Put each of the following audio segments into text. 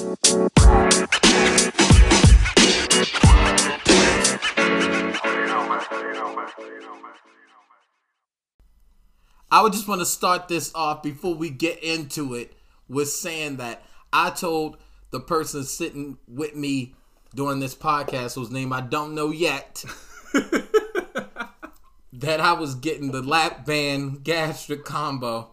I would just want to start this off before we get into it with saying that I told the person sitting with me during this podcast, whose name I don't know yet, that I was getting the lap band gastric combo.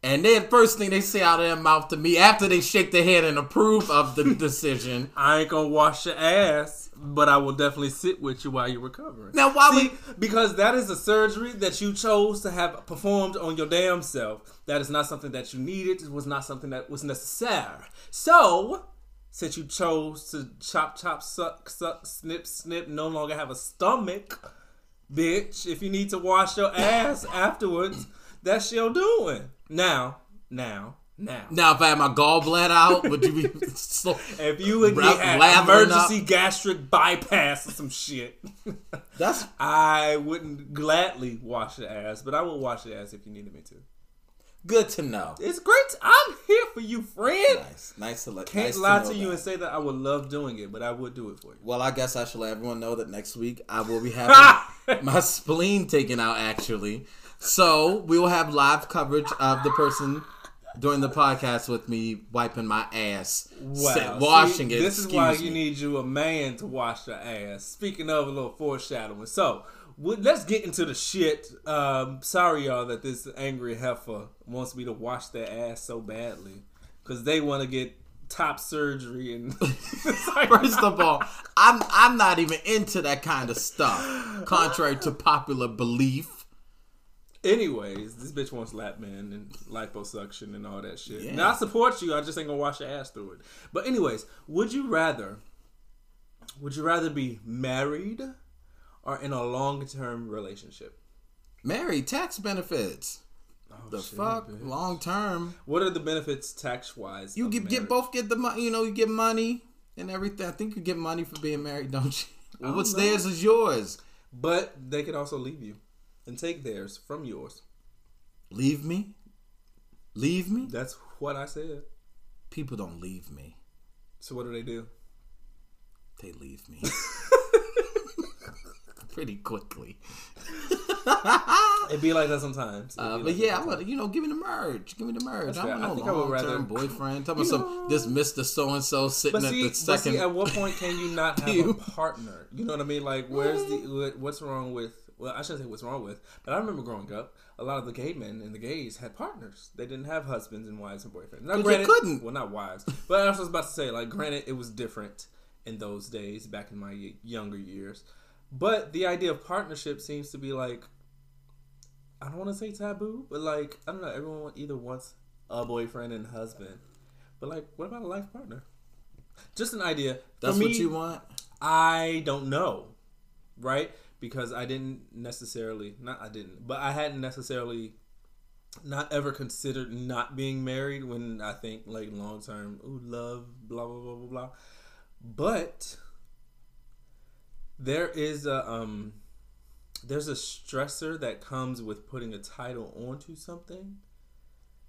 And then first thing they say out of their mouth to me after they shake their head and approve of the decision. I ain't gonna wash your ass, but I will definitely sit with you while you're recovering. Now, why because that is a surgery that you chose to have performed on your damn self. That is not something that you needed. It was not something that was necessary. So, since you chose to chop, suck, snip, no longer have a stomach, bitch, if you need to wash your ass afterwards, that's your doing. Now. Now, if I had my gallbladder out, would you be so... If you would get emergency gastric bypass or some shit, that's... I wouldn't gladly wash your ass, but I will wash your ass if you needed me to. Good to know. It's great. I'm here for you, friend. Nice to let you know. Can't lie to you and say that I would love doing it, but I would do it for you. Well, I guess I should let everyone know that next week I will be having my spleen taken out, actually. So, we will have live coverage of the person doing the podcast with me wiping my ass. Wow. Washing it. This is why you need you a man to wash your ass. Speaking of, a little foreshadowing. So, let's get into the shit. Sorry, y'all, that this angry heifer wants me to wash their ass so badly. Because they want to get top surgery and... First of all, I'm not even into that kind of stuff. Contrary to popular belief. Anyways, this bitch wants lap band and liposuction and all that shit. Yeah. Now, I support you. I just ain't gonna wash your ass through it. But anyways, would you rather be married or in a long-term relationship? Married, tax benefits. Oh, the shit, fuck, bitch. Long-term. What are the benefits tax-wise? You get the money. You know, you get money and everything. I think you get money for being married, don't you? What's theirs is yours. But they could also leave you. And take theirs from yours. Leave me? That's what I said. People don't leave me. So what do? They leave me. Pretty quickly. It'd be like that sometimes. Give me the merge. I think I would rather boyfriend. Tell me this Mr. So-and-so sitting at the second. But see, at what point can you not have a partner? You know what I mean? Like, what's wrong with... Well, I shouldn't say what's wrong with, but I remember growing up, a lot of the gay men and the gays had partners. They didn't have husbands and wives and boyfriends. Now, granted, they couldn't. Well, not wives. But I was about to say, like, granted, it was different in those days, back in my younger years. But the idea of partnership seems to be, like, I don't want to say taboo, but, like, I don't know, everyone either wants a boyfriend and husband. But, like, what about a life partner? Just an idea. That's what you want? I don't know. Right? Because I hadn't necessarily not ever considered not being married when I think like long term, ooh, love, blah, blah, blah, blah, blah. But there is there's a stressor that comes with putting a title onto something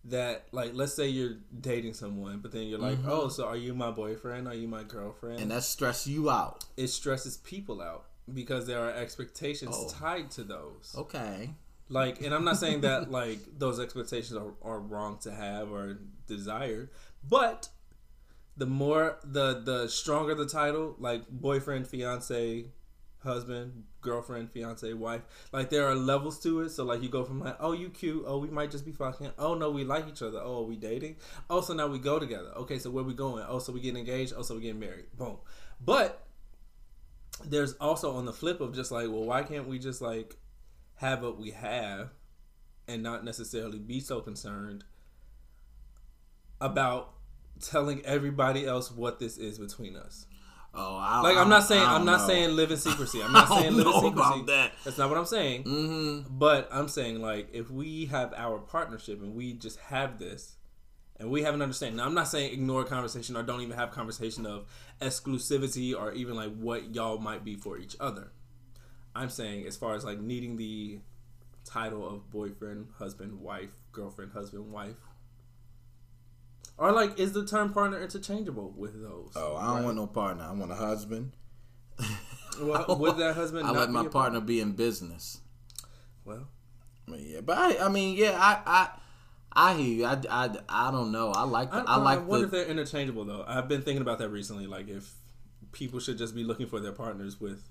that, like, let's say you're dating someone, but then you're like, mm-hmm. Oh, so are you my boyfriend? Are you my girlfriend? And that stresses you out. It stresses people out. Because there are expectations tied to those. Okay. Like, and I'm not saying that, like, those expectations are wrong to have or desired. But the more, the stronger the title, like boyfriend, fiance, husband, girlfriend, fiance, wife. Like, there are levels to it. So, like, you go from, like, oh, you cute. Oh, we might just be fucking. Oh, no, we like each other. Oh, are we dating? Oh, so now we go together. Okay, so where we going? Oh, so we getting engaged. Oh, so we getting married. Boom. But... there's also on the flip of just like, well, why can't we just like have what we have and not necessarily be so concerned about telling everybody else what this is between us? Oh, I'm not saying live in secrecy. I'm not saying live in secrecy. About that. That's not what I'm saying. Mm-hmm. But I'm saying like if we have our partnership and we just have this. And we have an understanding. Now, I'm not saying ignore conversation or don't even have conversation of exclusivity or even like what y'all might be for each other. I'm saying as far as like needing the title of boyfriend, husband, wife, girlfriend, husband, wife. Or like, is the term partner interchangeable with those? Oh, I don't want no partner. I want a husband. Well, would that husband? I let my partner be in business. Well, I mean, yeah, but I mean, yeah, I hear you. I don't know. I like. I wonder if they're interchangeable though. I've been thinking about that recently. Like, if people should just be looking for their partners with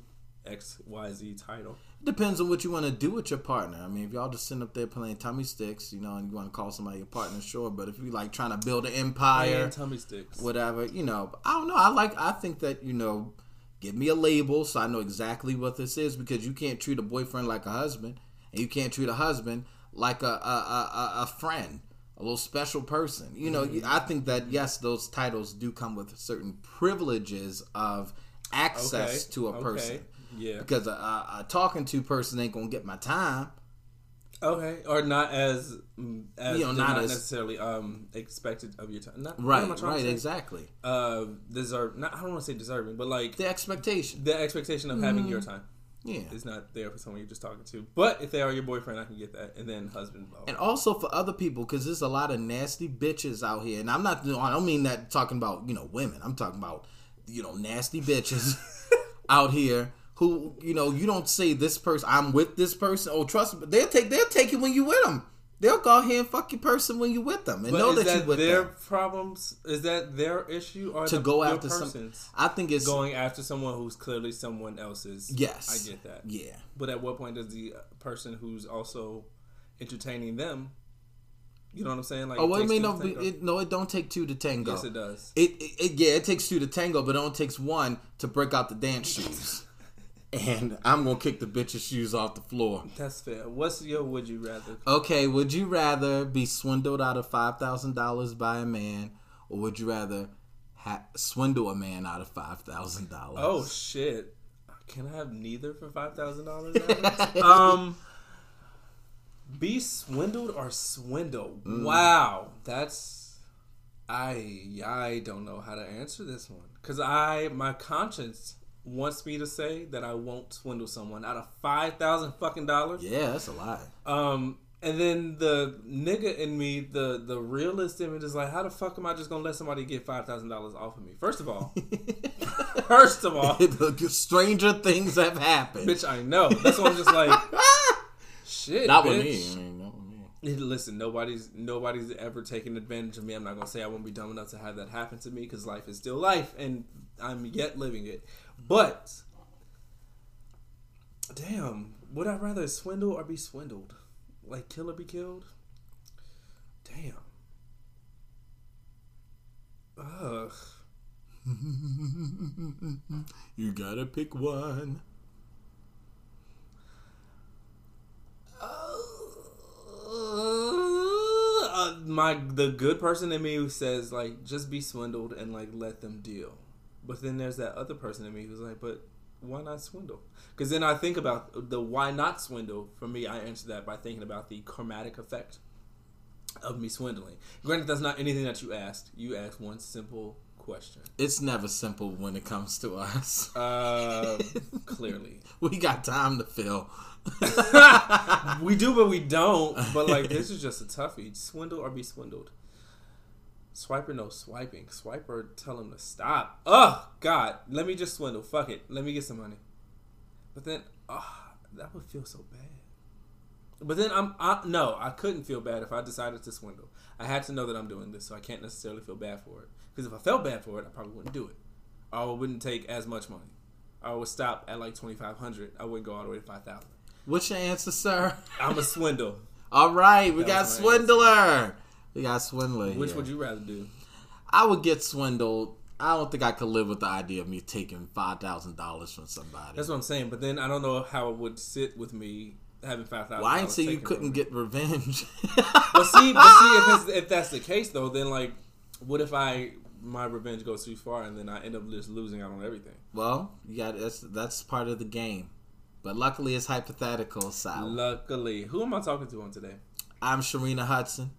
XYZ title. Depends on what you want to do with your partner. I mean, if y'all just sitting up there playing tummy sticks, you know, and you want to call somebody your partner, sure. But if you like trying to build an empire, playing tummy sticks, whatever, you know, I don't know. I think that, you know, give me a label so I know exactly what this is, because you can't treat a boyfriend like a husband, and you can't treat a husband like a friend, a little special person. You know, I think that yes, those titles do come with certain privileges of access to a person. Okay. Yeah, because a talking to person ain't gonna get my time. Okay, or not as you know, not as necessarily expected of your time. Not, right, exactly. I don't want to say deserving, but like the expectation of having your time. Yeah, it's not there for someone you're just talking to. But if they are your boyfriend, I can get that, and then husband. And also for other people, because there's a lot of nasty bitches out here, and I don't mean that talking about, you know, women. I'm talking about, you know, nasty bitches out here. Who, you know, you don't say this person, I'm with this person. Oh, trust me, they'll take it when you with them. They'll go ahead and fuck your person when you with them, and but know that you with them. Is that their problems? Is that their issue? Or to go after someone? I think it's going after someone who's clearly someone else's. Yes, I get that. Yeah, but at what point does the person who's also entertaining them? You know what I'm saying? Like, oh, what do you mean? It don't take two to tango. Yes, it does. It takes two to tango, but it only takes one to break out the dance shoes. And I'm going to kick the bitch's shoes off the floor. That's fair. What's your would you rather? Okay, would you rather be swindled out of $5,000 by a man, or would you rather swindle a man out of $5,000? Oh, shit. Can I have neither for $5,000? Be swindled or swindle? Mm. Wow. That's... I don't know how to answer this one. Because my conscience... wants me to say that I won't swindle someone out of $5,000 fucking dollars. Yeah, that's a lot. And then the nigga in me, the realist in me, is like, how the fuck am I just gonna let somebody get $5,000 off of me? First of all, stranger things have happened. Bitch, I know. That's why I'm just like, shit. Not bitch. With me. I mean, not with me. Listen, nobody's ever taken advantage of me. I'm not gonna say I won't be dumb enough to have that happen to me, because life is still life, and I'm yet living it. But, damn, would I rather swindle or be swindled? Like, kill or be killed? Damn. Ugh. You gotta pick one. The good person in me who says, like, just be swindled and, like, let them deal. But then there's that other person in me who's like, but why not swindle? Because then I think about the why not swindle. For me, I answer that by thinking about the karmatic effect of me swindling. Granted, that's not anything that you asked. You asked one simple question. It's never simple when it comes to us. Clearly. We got time to fill. We do, but we don't. But like, this is just a toughie. Swindle or be swindled? Swipe or no swiping? Swipe or tell him to stop? Oh, God. Let me just swindle. Fuck it. Let me get some money. But then, that would feel so bad. But then, I couldn't feel bad if I decided to swindle. I had to know that I'm doing this, so I can't necessarily feel bad for it. Because if I felt bad for it, I probably wouldn't do it. I wouldn't take as much money. I would stop at like $2,500. I wouldn't go all the way to $5,000. What's your answer, sir? I'm a swindle. All right. We got swindler. Answer. We got swindler. Which would you rather do? I would get swindled. I don't think I could live with the idea of me taking $5,000 from somebody. That's what I'm saying. But then I don't know how it would sit with me having $5,000. Well, I didn't say you couldn't get revenge. If that's the case though, then like, what if my revenge goes too far and then I end up just losing out on everything? Well, yeah, that's part of the game. But luckily, it's hypothetical. So luckily, who am I talking to on today? I'm Sharina Hudson.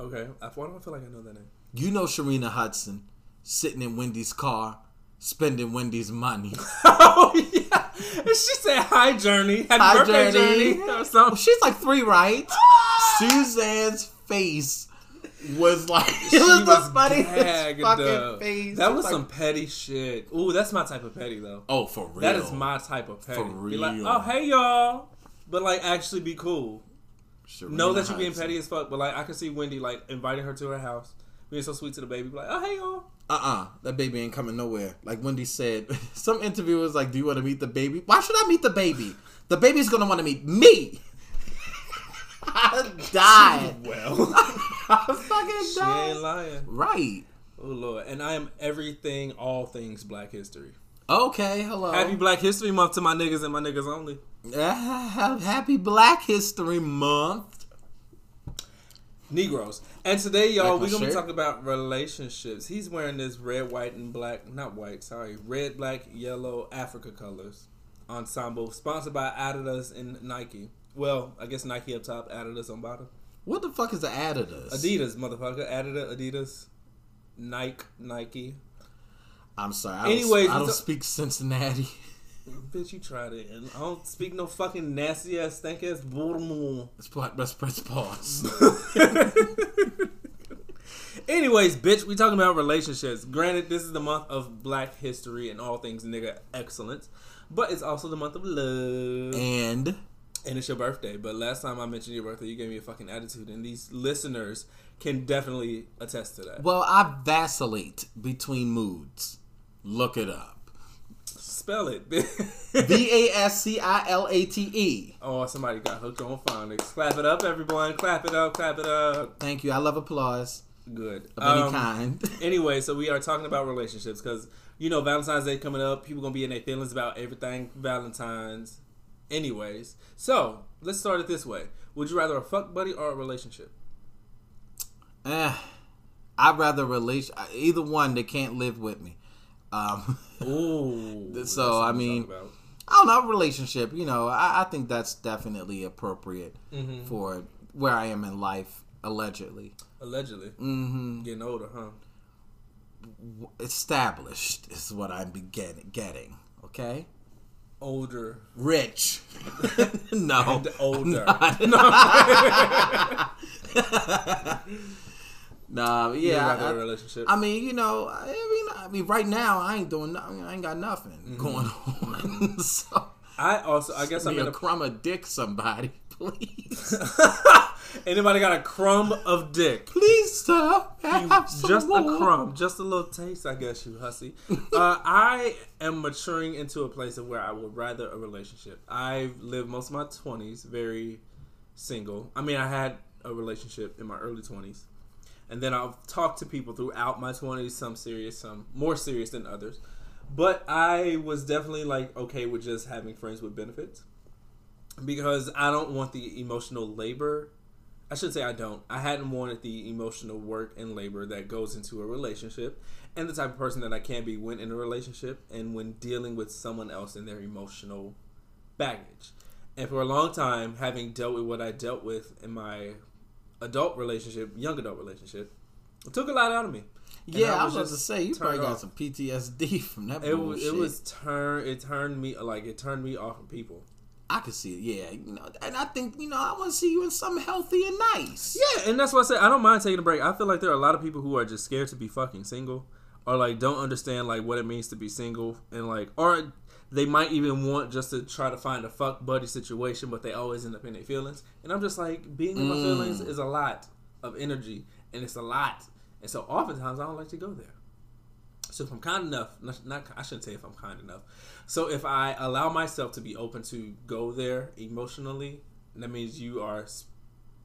Okay, why do I feel like I know that name? You know Sharina Hudson sitting in Wendy's car, spending Wendy's money. Oh, yeah. And she said, hi, Journey. Happy birthday, Journey. Or something. She's like 3, right? Suzanne's face was like, it was the funniest fucking face. That was like, some petty shit. Ooh, that's my type of petty though. Oh, for real. That is my type of petty. For real. Be like, oh, hey y'all, but like actually be cool. Sharina know that you're being petty as fuck, but like I could see Wendy like inviting her to her house, being so sweet to the baby, be like, oh hey y'all. That baby ain't coming nowhere. Like Wendy said, some interviewer was like, do you want to meet the baby? Why should I meet the baby? The baby's gonna want to meet me. I died. Well, I fucking she died. Ain't lying. Right. Oh Lord. And I am everything, all things Black History. Okay, hello. Happy Black History Month to my niggas and my niggas only. Happy Black History Month. Negroes. And today, y'all, we're going to be talking about relationships. He's wearing this red, white, and black, not white, sorry, red, black, yellow, Africa colors ensemble sponsored by Adidas and Nike. Well, I guess Nike up top, Adidas on bottom. What the fuck is the Adidas? Adidas, motherfucker. Adidas, Nike. I'm sorry. I don't speak Cincinnati. Bitch, you tried it. And I don't speak no fucking nasty ass, stank ass, boom. Let's press pause. Anyways, bitch, we talking about relationships. Granted, this is the month of Black History and all things nigga excellence, but it's also the month of love. And it's your birthday. But last time I mentioned your birthday, you gave me a fucking attitude, and these listeners can definitely attest to that. Well, I vacillate between moods. Look it up. Spell it. Vascilate. Oh, somebody got hooked on phonics. Clap it up, everyone. Clap it up, clap it up. Thank you. I love applause. Good. Of any kind. Anyway, so we are talking about relationships because, you know, Valentine's Day coming up. People going to be in their feelings about everything Valentine's. Anyways, so let's start it this way. Would you rather a fuck buddy or a relationship? I'd rather either one that can't live with me. Ooh. So I mean, I don't know, relationship. You know, I think that's definitely appropriate for where I am in life. Allegedly. Mm-hmm. Getting older, huh? Established is what I'm getting. Okay. Older. Rich. No. And older. No. Nah, yeah. Relationship. I mean, right now I ain't doing nothing. I ain't got nothing going on. So I guess I'm in a crumb of dick. Somebody, please. Anybody got a crumb of dick? Please, sir. A crumb, just a little taste. I guess you hussy. I am maturing into a place of where I would rather a relationship. I've lived most of my 20s very single. I mean, I had a relationship in my early 20s. And then I've talked to people throughout my 20s, some serious, some more serious than others. But I was definitely like okay with just having friends with benefits because I don't want the emotional labor. I shouldn't say I don't. I hadn't wanted the emotional work and labor that goes into a relationship and the type of person that I can be when in a relationship and when dealing with someone else and their emotional baggage. And for a long time, having dealt with what I dealt with in my young adult relationship, it took a lot out of me. And yeah, I was about to say you probably got some PTSD from that. It turned me off from people. I could see it, yeah. You know, and I think I want to see you in something healthy and nice. Yeah, and that's why I said I don't mind taking a break. I feel like there are a lot of people who are just scared to be fucking single, or like don't understand like what it means to be single, and like or they might even want just to try to find a fuck buddy situation, but they always end up in their feelings. And I'm just like, being in my feelings is a lot of energy, and it's a lot. And so oftentimes I don't like to go there. So if I'm kind enough, I shouldn't say if I'm kind enough. So if I allow myself to be open to go there emotionally, that means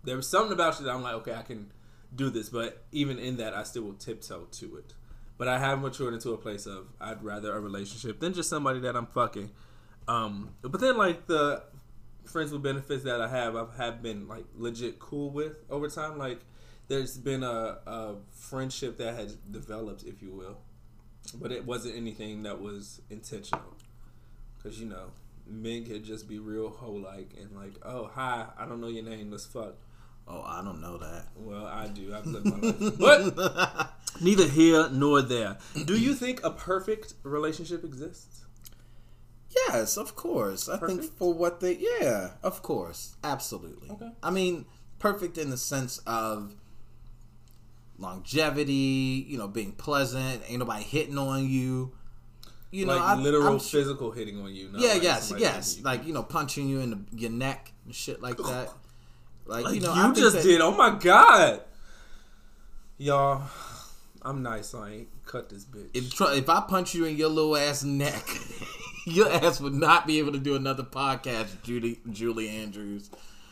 there's something about you that I'm like, okay, I can do this. But even in that, I still will tiptoe to it. But I have matured into a place of I'd rather a relationship than just somebody that I'm fucking. But then like the friends with benefits that I have been like legit cool with over time. Like there's been a friendship that has developed, if you will, but it wasn't anything that was intentional. Cause men could just be real hoe like and like, oh hi, I don't know your name, let's fuck. Oh, I don't know that. Well, I do. I've lived my life. But neither here nor there. Do you think a perfect relationship exists? Yes, of course. Perfect? I think for what they... Yeah, of course. Absolutely. Okay. I mean, perfect in the sense of longevity, you know, being pleasant, ain't nobody hitting on you. You know, like literal physical hitting on you. Yeah, yes. Like, you know, punching you in your neck and shit like that. Like you know, you just did. Oh my god, y'all, I'm nice. So I ain't cut this bitch. If I punch you in your little ass neck, your ass would not be able to do another podcast. Julie Andrews,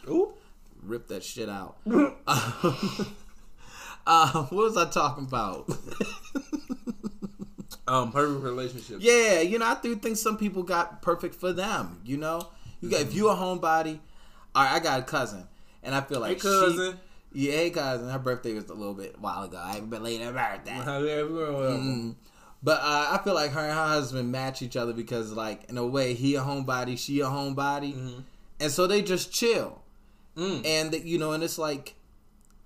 ooh, rip that shit out. What was I talking about? Perfect relationships. Yeah, you know, I do think some people got perfect for them. You know, you got if you a homebody. All right, I got a cousin. And I feel like hey cousin, her birthday was a little bit while ago. I haven't been late about that. But I feel like her and her husband match each other because, like, in a way, he a homebody, she a homebody, and so they just chill. And you know, and it's like,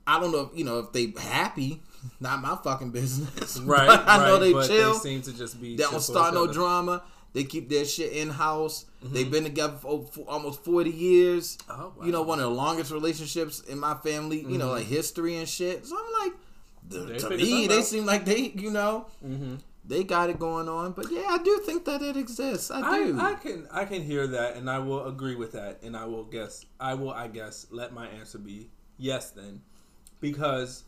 I don't know, if, you know, if they happy, not my fucking business. Right, but I know they chill. They seem to just be. They don't start no drama. They keep their shit in-house. Mm-hmm. They've been together for almost 40 years. Oh, wow. You know, one of the longest relationships in my family, you know, like history and shit. So I'm like, to me, they seem like they, you know, they got it going on. But yeah, I do think that it exists. I do. I can hear that, and I will agree with that. And I will guess, I guess, let my answer be yes then. Because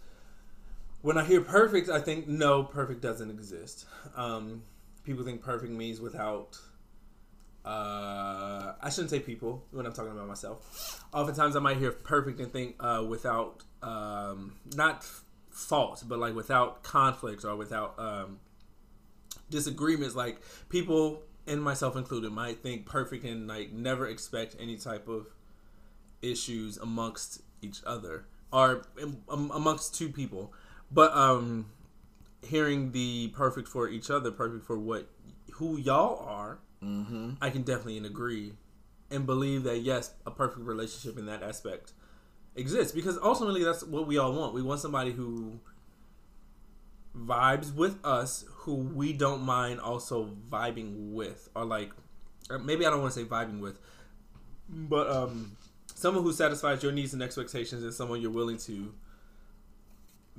when I hear perfect, I think, no, perfect doesn't exist. People think perfect means without, I shouldn't say people when I'm talking about myself. Oftentimes I might hear perfect and think without, not fault, but like without conflicts or without disagreements. Like people, and myself included, might think perfect and like never expect any type of issues amongst each other or amongst two people. But, hearing the perfect for each other, perfect for who y'all are, I can definitely agree and believe that yes, a perfect relationship in that aspect exists because ultimately that's what we all want. We want somebody who vibes with us, who we don't mind also vibing with, or like maybe I don't want to say vibing with, but someone who satisfies your needs and expectations and someone you're willing to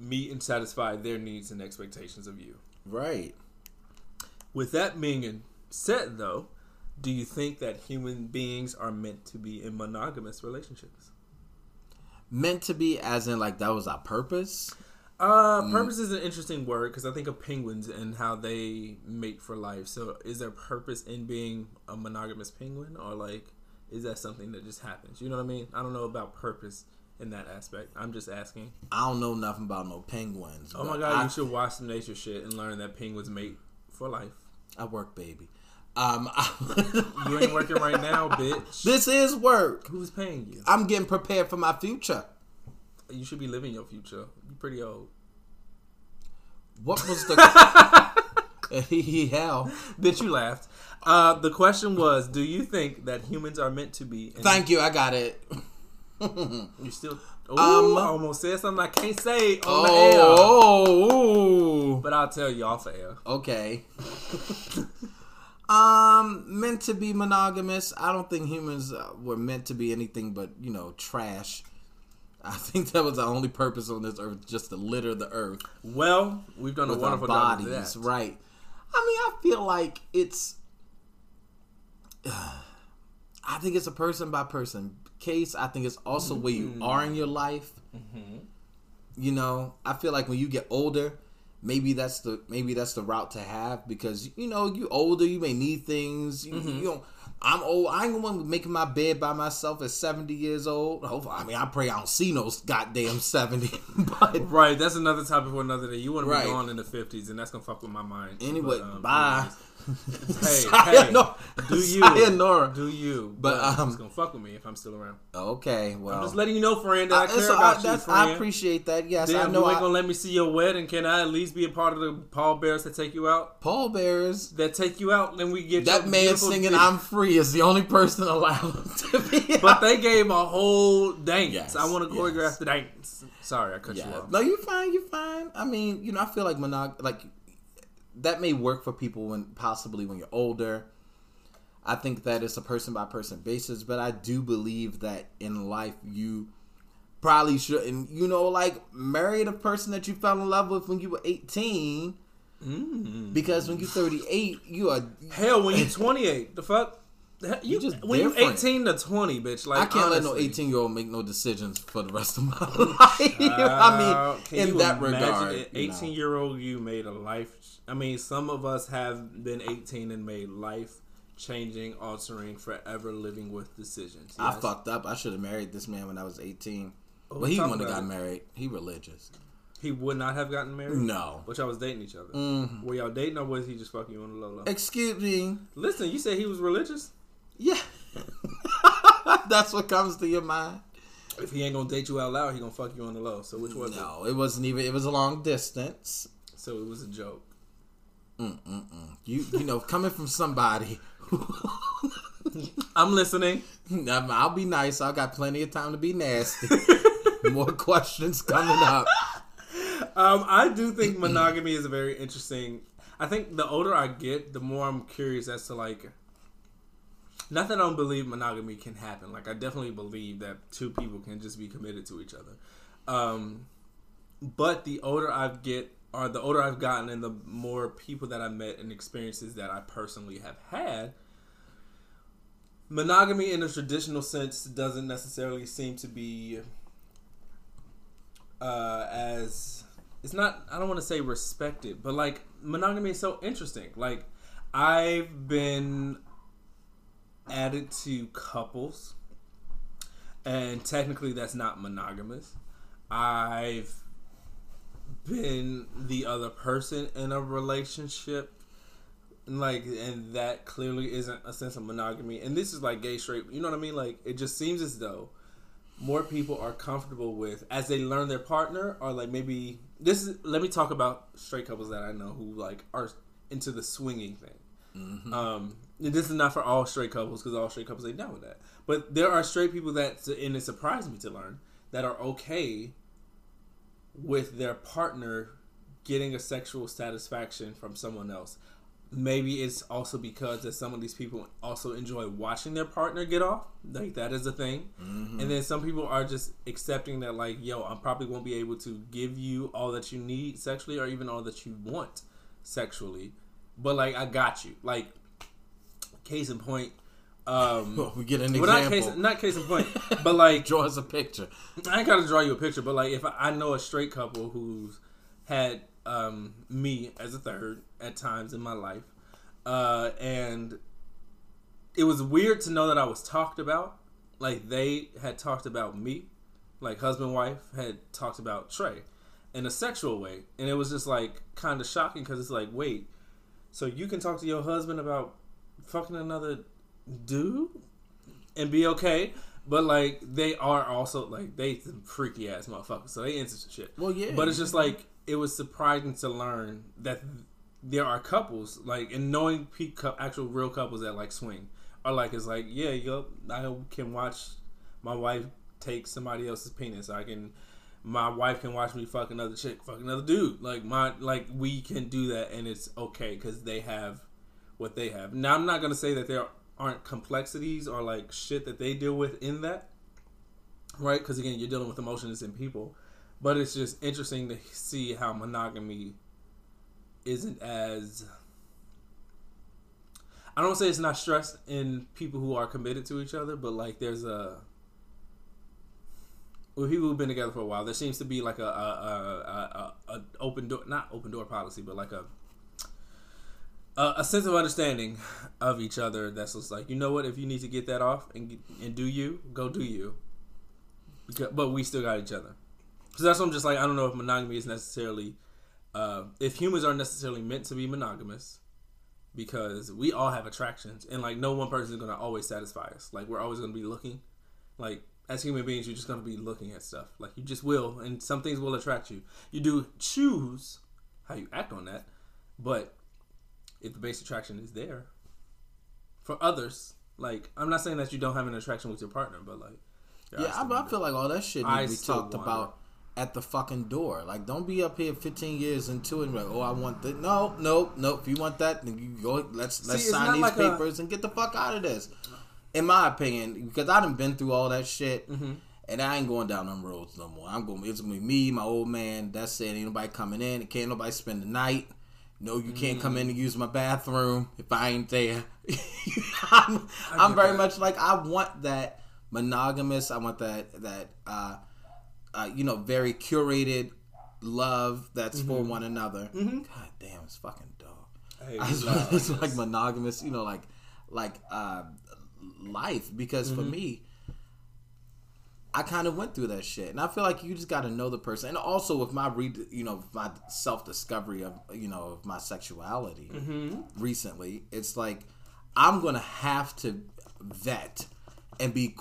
meet and satisfy their needs and expectations of you. Right. With that being said, though, do you think that human beings are meant to be in monogamous relationships? Meant to be as in, like, that was our purpose? Purpose is an interesting word because I think of penguins and how they mate for life. So is there purpose in being a monogamous penguin? Or, like, is that something that just happens? You know what I mean? I don't know about purpose in that aspect. I'm just asking. I don't know nothing about no penguins. Oh my god, you should watch some nature shit and learn that penguins mate for life. I work, baby. You ain't working right now, bitch. This is work. Who's paying you? I'm getting prepared for my future. You should be living your future. You're pretty old. What was the... Hell. Bitch, you laughed. The question was, do you think that humans are meant to be... Thank you, I got it. You still... Ooh, I almost said something I can't say on the air. But I'll tell you off the air. Okay. Meant to be monogamous. I don't think humans were meant to be anything but, you know, trash. I think that was the only purpose on this earth, just to litter the earth. Well, we've done a wonderful job with that. Right. I mean, I feel like it's... I think it's a person by person case. I think it's also where you are in your life. You know, I feel like when you get older, maybe that's the route to have because you know you older, you may need things. You don't. I'm old. I ain't the one making my bed by myself at 70 years old. Hopefully, I mean, I pray I don't see no goddamn 70. But right, that's another topic for another day. You want to be gone in the 50s, and that's gonna fuck with my mind. Anyway, bye. Hey, do you? But it's gonna fuck with me if I'm still around. Okay, well, I'm just letting you know, friend, that I care about you, friend. I appreciate that. Yes, damn, I know. You ain't gonna let me see your wedding. Can I at least be a part of the pallbearers that take you out? Pallbearers that take you out, then we get that man singing video. "I'm Free" is the only person allowed to be. Out. But they gave a whole dance. Yes, I want to choreograph the dance. Sorry, I cut you off. No, you fine. You fine. I mean, you know, I feel like that may work for people when you're older. I think that it's a person by person basis, but I do believe that in life you probably shouldn't, you know, like marry the person that you fell in love with when you were 18. Mm. Because when you're 38, you are hell. When you're 28, the fuck. You just when different. You're 18 to 20, bitch. Like I can't honestly. Let no 18-year-old make no decisions for the rest of my life. I mean, can in you that regard, an 18-year-old you made a life. I mean, some of us have been 18 and made life-changing, altering, forever living with decisions. Yes? I fucked up. I should have married this man when I was 18, but he wouldn't have gotten married. He religious. He would not have gotten married? No. But y'all was dating each other. Mm-hmm. Were y'all dating or was he just fucking you on the low? Excuse me. Listen, you said he was religious? Yeah. That's what comes to your mind. If he ain't gonna date you out loud, he gonna fuck you on the low. So which one? No, it wasn't even. It was a long distance. So it was a joke. You know, coming from somebody. I'm listening. I'll be nice. I got plenty of time to be nasty. More questions coming up. I do think monogamy is a very interesting. I think the older I get, the more I'm curious as to like. Not that I don't believe monogamy can happen. Like, I definitely believe that two people can just be committed to each other. But the older I've gotten and the more people that I met and experiences that I personally have had, monogamy in a traditional sense doesn't necessarily seem to be as... It's not... I don't want to say respected, but, like, monogamy is so interesting. Like, I've been... added to couples, and technically that's not monogamous. I've been the other person in a relationship, like, and that clearly isn't a sense of monogamy. And this is like gay, straight, you know what I mean? Like, it just seems as though more people are comfortable with as they learn their partner, or like maybe let me talk about straight couples that I know who like are into the swinging thing. Mm-hmm. This is not for all straight couples because all straight couples ain't down with that. But there are straight people that, and it surprised me to learn, that are okay with their partner getting a sexual satisfaction from someone else. Maybe it's also because that some of these people also enjoy watching their partner get off. Like, that is a thing. Mm-hmm. And then some people are just accepting that, like, yo, I probably won't be able to give you all that you need sexually or even all that you want sexually. But, like, I got you. Like, case in point. Well, we get an example. Not case in point. But, like. Draw us a picture. I ain't got to draw you a picture. But, like, if I know a straight couple who's had me as a third at times in my life. And it was weird to know that I was talked about. Like, they had talked about me. Like, husband, wife had talked about Trey in a sexual way. And it was just, like, kind of shocking because it's like, wait. So you can talk to your husband about fucking another dude and be okay, but like they are also like they freaky ass motherfuckers, so they into some shit. Well, yeah. But it's just like it was surprising to learn that there are couples like and knowing actual real couples that like swing are like it's like yeah, yo, I can watch my wife take somebody else's penis. My wife can watch me fuck another chick, fuck another dude. Like we can do that, and it's okay because they have what they have. Now I'm not gonna say that there aren't complexities or like shit that they deal with in that, right? Because again, you're dealing with emotions and people, but it's just interesting to see how monogamy isn't as. I don't say it's not stressed in people who are committed to each other, but like there's a. With people who've been together for a while, there seems to be like a open door, not open door policy, but like a sense of understanding of each other. That's just like, you know what, if you need to get that off and do you, go do you. Because, but we still got each other. So that's what I'm just like, I don't know if monogamy is necessarily, if humans aren't necessarily meant to be monogamous, because we all have attractions and like no one person is going to always satisfy us. Like we're always going to be looking like. As human beings, you're just going to be looking at stuff. Like, you just will, and some things will attract you. You do choose how you act on that, but if the base attraction is there for others, like, I'm not saying that you don't have an attraction with your partner, but, like... Yeah, I feel like all that shit needs to be talked about at the fucking door. Like, don't be up here 15 years into it and be like, oh, I want that. No. If you want that, then you go, let's sign these papers and get the fuck out of this. In my opinion, because I done been through all that shit, mm-hmm. And I ain't going down them roads no more. It's gonna be me, my old man. That's it. Ain't nobody coming in. Can't nobody spend the night. No, you can't come in and use my bathroom if I ain't there. I'm very much like, I want that monogamous. I want that you know, very curated love that's for one another. God damn, it's fucking dull. It's like monogamous, you know, like life. Because for me, I kind of went through that shit, and I feel like you just got to know the person. And also with my my self discovery of of my sexuality recently, it's like I'm gonna have to vet and be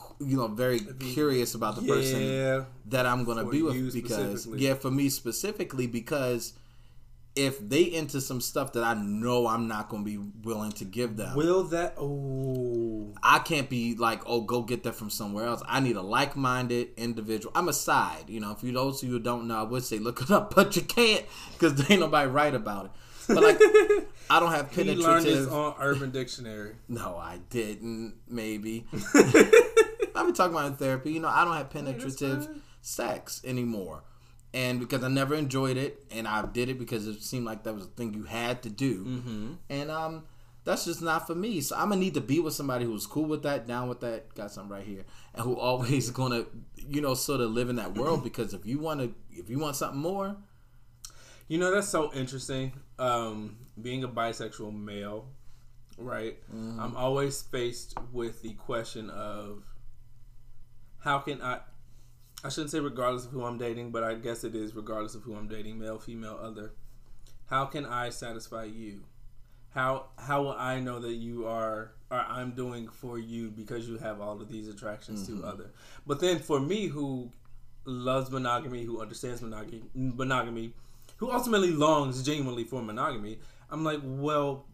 very curious about the person that I'm gonna be with, because for me specifically, because if they into some stuff that I know I'm not going to be willing to give them. I can't be like, go get that from somewhere else. I need a like-minded individual. I'm a side. If you those of you who don't know, I would say look it up, but you can't, because there ain't nobody right about it. But like, I don't have penetrative. You learned this on Urban Dictionary. No, I didn't. Maybe. I've been talking about in therapy. I don't have penetrative sex anymore. And because I never enjoyed it, and I did it because it seemed like that was a thing you had to do. And that's just not for me. So I'm going to need to be with somebody who's cool with that, down with that, got something right here, and who always going to, sort of live in that world. Because if you want something more. That's so interesting. Being a bisexual male, right? I'm always faced with the question of how can I shouldn't say regardless of who I'm dating, but I guess it is regardless of who I'm dating, male, female, other. How can I satisfy you? How will I know that you are, or I'm doing for you, because you have all of these attractions to other? But then for me, who loves monogamy, who understands monogamy, who ultimately longs genuinely for monogamy, I'm like, well,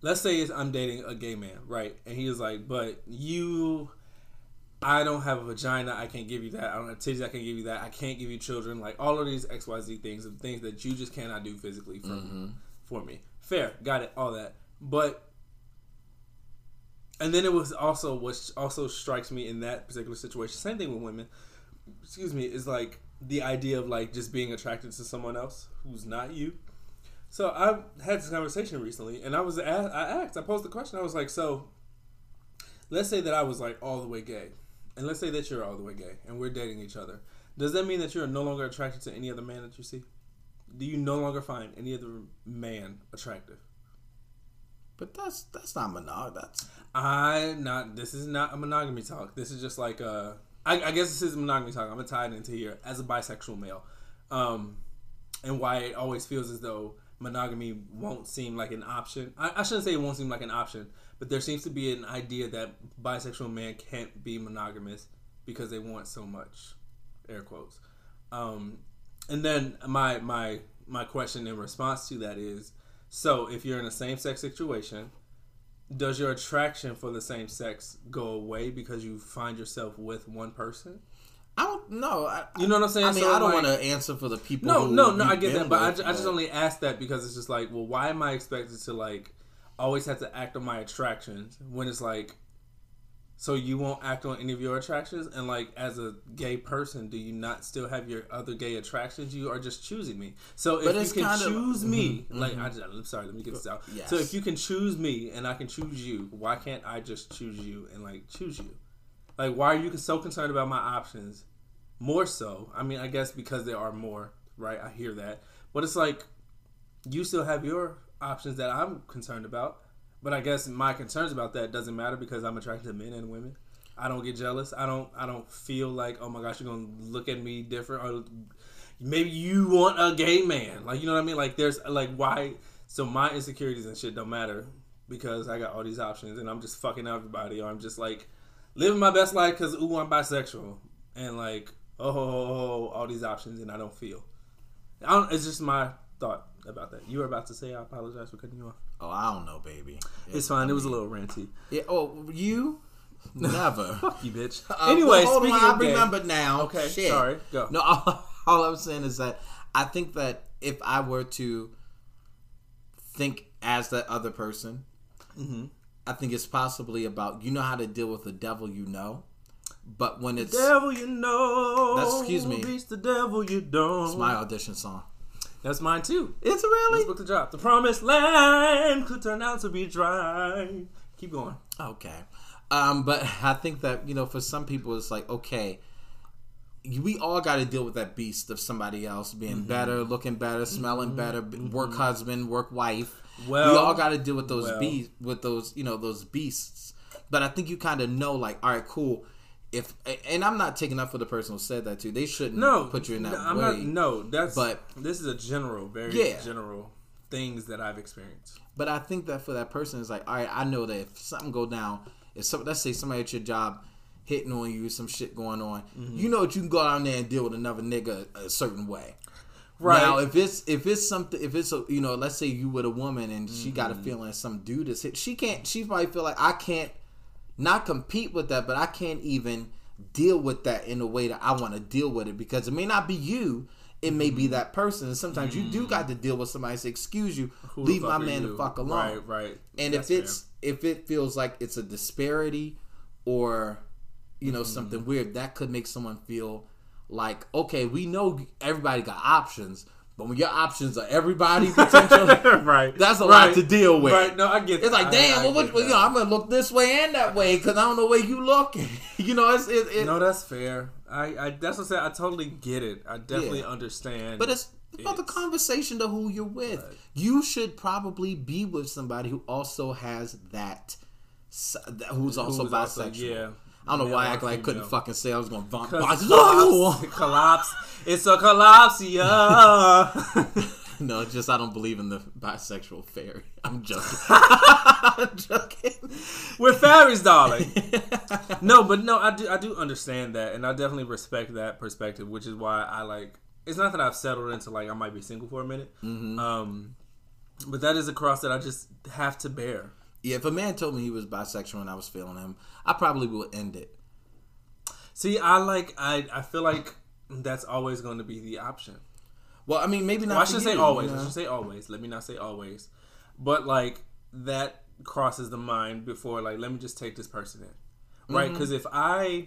let's say I'm dating a gay man, right? And he is like, but you... I don't have a vagina, I can't give you that. I don't have titties, I can't give you that. I can't give you children. Like, all of these XYZ things and things that you just cannot do physically for me. Fair. Got it. All that. But, and then it was also, what also strikes me in that particular situation, same thing with women, is like the idea of like just being attracted to someone else who's not you. So I had this conversation recently, and I posed the question. I was like, so let's say that I was like all the way gay. And let's say that you're all the way gay and we're dating each other. Does that mean that you're no longer attracted to any other man that you see? Do you no longer find any other man attractive? But that's not monogamy. This is not a monogamy talk. This is just like a... I guess this is monogamy talk. I'm going to tie it into here as a bisexual male. And why it always feels as though monogamy won't seem like an option. I shouldn't say it won't seem like an option, but there seems to be an idea that bisexual men can't be monogamous because they want so much, air quotes. And then my question in response to that is, so if you're in a same-sex situation, does your attraction for the same sex go away because you find yourself with one person? I don't know. You know what I'm saying? I mean, so I don't want to answer for the people. No, I get that, but I just only asked that because it's just like, well, why am I expected to like always have to act on my attractions when it's like, so you won't act on any of your attractions? And like, as a gay person, do you not still have your other gay attractions? You are just choosing me. So if you can choose me, I'm sorry, let me get this out. Yes. So if you can choose me and I can choose you, why can't I just choose you and like choose you? Like, why are you so concerned about my options? More so, I mean, I guess because there are more, right? I hear that. But it's like, you still have your options that I'm concerned about. But I guess my concerns about that doesn't matter because I'm attracted to men and women. I don't get jealous. I don't feel like, oh my gosh, you're going to look at me different. Or maybe you want a gay man. Like, you know what I mean? Like, there's, like, why? So my insecurities and shit don't matter because I got all these options and I'm just fucking everybody. Or I'm just, like, living my best life because, ooh, I'm bisexual. And, like, all these options, and I don't feel. It's just my thought about that. You were about to say, I apologize for cutting you off. Oh, I don't know, baby. It's fine. I mean, it was a little ranty. Yeah. Oh, you? Never. Fuck you, bitch. Anyway, well, speaking of gay. I remember now. Okay, shit. Sorry. Go. No, all I was saying is that I think that if I were to think as that other person, I think it's possibly about, you know how to deal with the devil you know. But when it's the devil, you know. That's, excuse me. It's the devil, you don't. It's my audition song. That's mine too. It's really. Let's book the job. The promised land could turn out to be dry. Keep going. Okay. But I think that, you know, for some people it's like, okay, we all got to deal with that beast of somebody else being mm-hmm. better, looking better, smelling mm-hmm. better, work mm-hmm. husband, work wife. Well, we all got to deal with those beasts, with those, you know, those beasts. But I think you kind of know, like, all right, cool. If, and I'm not taking up for the person who said that too. They shouldn't put you in that way. This is a general, general things that I've experienced. But I think that for that person, it's like, all right, I know that if something go down, let's say somebody at your job hitting on you, some shit going on, mm-hmm. you know that you can go down there and deal with another nigga a certain way. Right. Now, if it's something, you know, let's say you with a woman and mm-hmm. she got a feeling some dude is hit, she probably feel like I can't. Not compete with that, but I can't even deal with that in the way that I want to deal with it, because it may not be you, it may be that person. And sometimes you do got to deal with somebody and say, excuse you, who leave my man the fuck alone. Right. And that's if it feels like it's a disparity or, you know, something weird, that could make someone feel like, okay, we know everybody got options. But when your options are everybody potentially, right? That's a lot to deal with. Right? No, I get it. It's like, damn, you know, I'm gonna look this way and that way because I don't know where you looking. You know, no, that's fair. I that's what I said. I totally get it. I definitely understand. But it's about the conversation to who you're with. Right. You should probably be with somebody who also has that, who's also bisexual. I don't know why I act like I couldn't fucking say I was going to vomit. Collapse. It's a collapse, yeah. No, it's just I don't believe in the bisexual fairy. I'm joking. I'm joking. We're fairies, darling. No, I do understand that, and I definitely respect that perspective, which is why I like... It's not that I've settled into, like, I might be single for a minute, mm-hmm. But that is a cross that I just have to bear. Yeah, if a man told me he was bisexual and I was feeling him, I probably would end it. See, I feel like that's always going to be the option. Well, I mean, maybe not. Well, I should say always. You know? I should say always. Let me not say always. But, like, that crosses the mind before, like, let me just take this person in. Right? Because mm-hmm.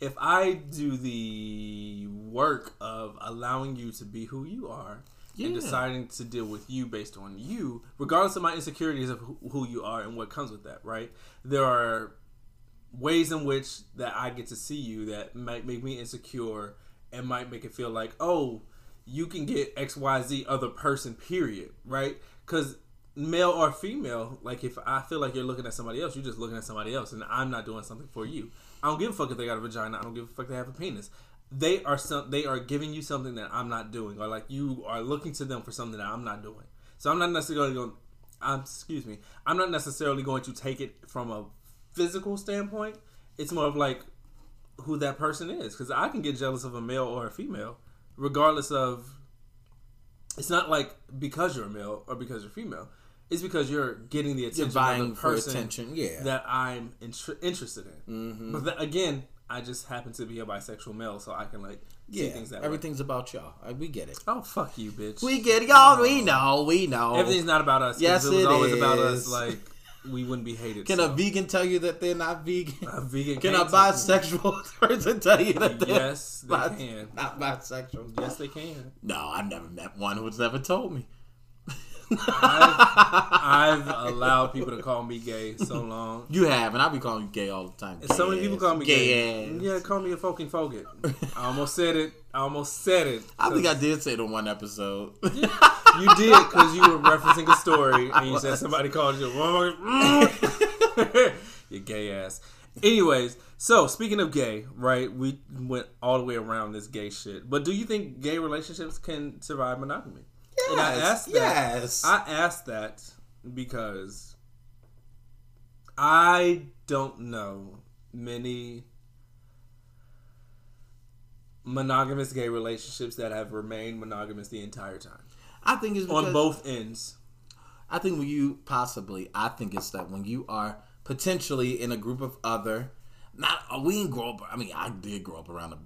if I do the work of allowing you to be who you are, yeah. and deciding to deal with you based on you, regardless of my insecurities of who you are and what comes with that, right? There are ways in which that I get to see you that might make me insecure and might make it feel like, oh, you can get XYZ other person, period, right? Because male or female, like if I feel like you're looking at somebody else, you're just looking at somebody else and I'm not doing something for you. I don't give a fuck if they got a vagina. I don't give a fuck if they have a penis. They are giving you something that I'm not doing, or like you are looking to them for something that I'm not doing. So I'm not necessarily going to take it from a physical standpoint. It's more of like who that person is, because I can get jealous of a male or a female, regardless of. It's not like because you're a male or because you're female. It's because you're getting the attention. You're vying of the person for attention, that I'm interested in. Mm-hmm. But again. I just happen to be a bisexual male, so I can, like, see things that way. Everything's about y'all. We get it. Oh, fuck you, bitch. We get it, y'all. Oh. We know. Everything's not about us. Yes, it is. If it was always about us, like, we wouldn't be hated. Can a vegan tell you that they're not vegan? Can a bisexual person tell you that they're not bisexual? Yes, they can. No, I've never met one who's never told me. I've allowed people to call me gay so long. You have, and I be calling you gay all the time. And so many people call me gay. Yeah, call me a fucking foget. I almost said it. I think I did say it on one episode. Yeah, you did, because you were referencing a story and you said somebody called you your gay ass. Anyways, so speaking of gay, right? We went all the way around this gay shit. But do you think gay relationships can survive monogamy? Yes, and I asked that because I don't know many monogamous gay relationships that have remained monogamous the entire time. I think it's on both ends. I think it's that when you are potentially in a group of I did grow up around a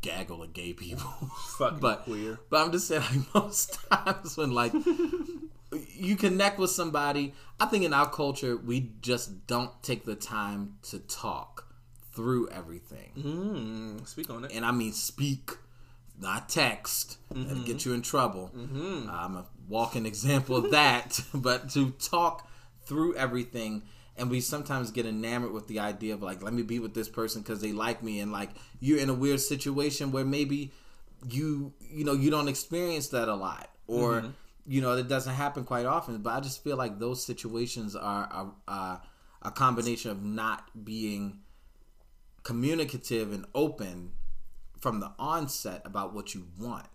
gaggle of gay people. Fucking queer. But I'm just saying, like, most times when, like, you connect with somebody, I think in our culture, we just don't take the time to talk through everything. Speak on it. And I mean speak, not text. That'll get you in trouble. I'm a walking example of that. But to talk through everything. And we sometimes get enamored with the idea of like, let me be with this person because they like me. And like, you're in a weird situation where maybe you don't experience that a lot, or it doesn't happen quite often. But I just feel like those situations are a combination of not being communicative and open from the onset about what you want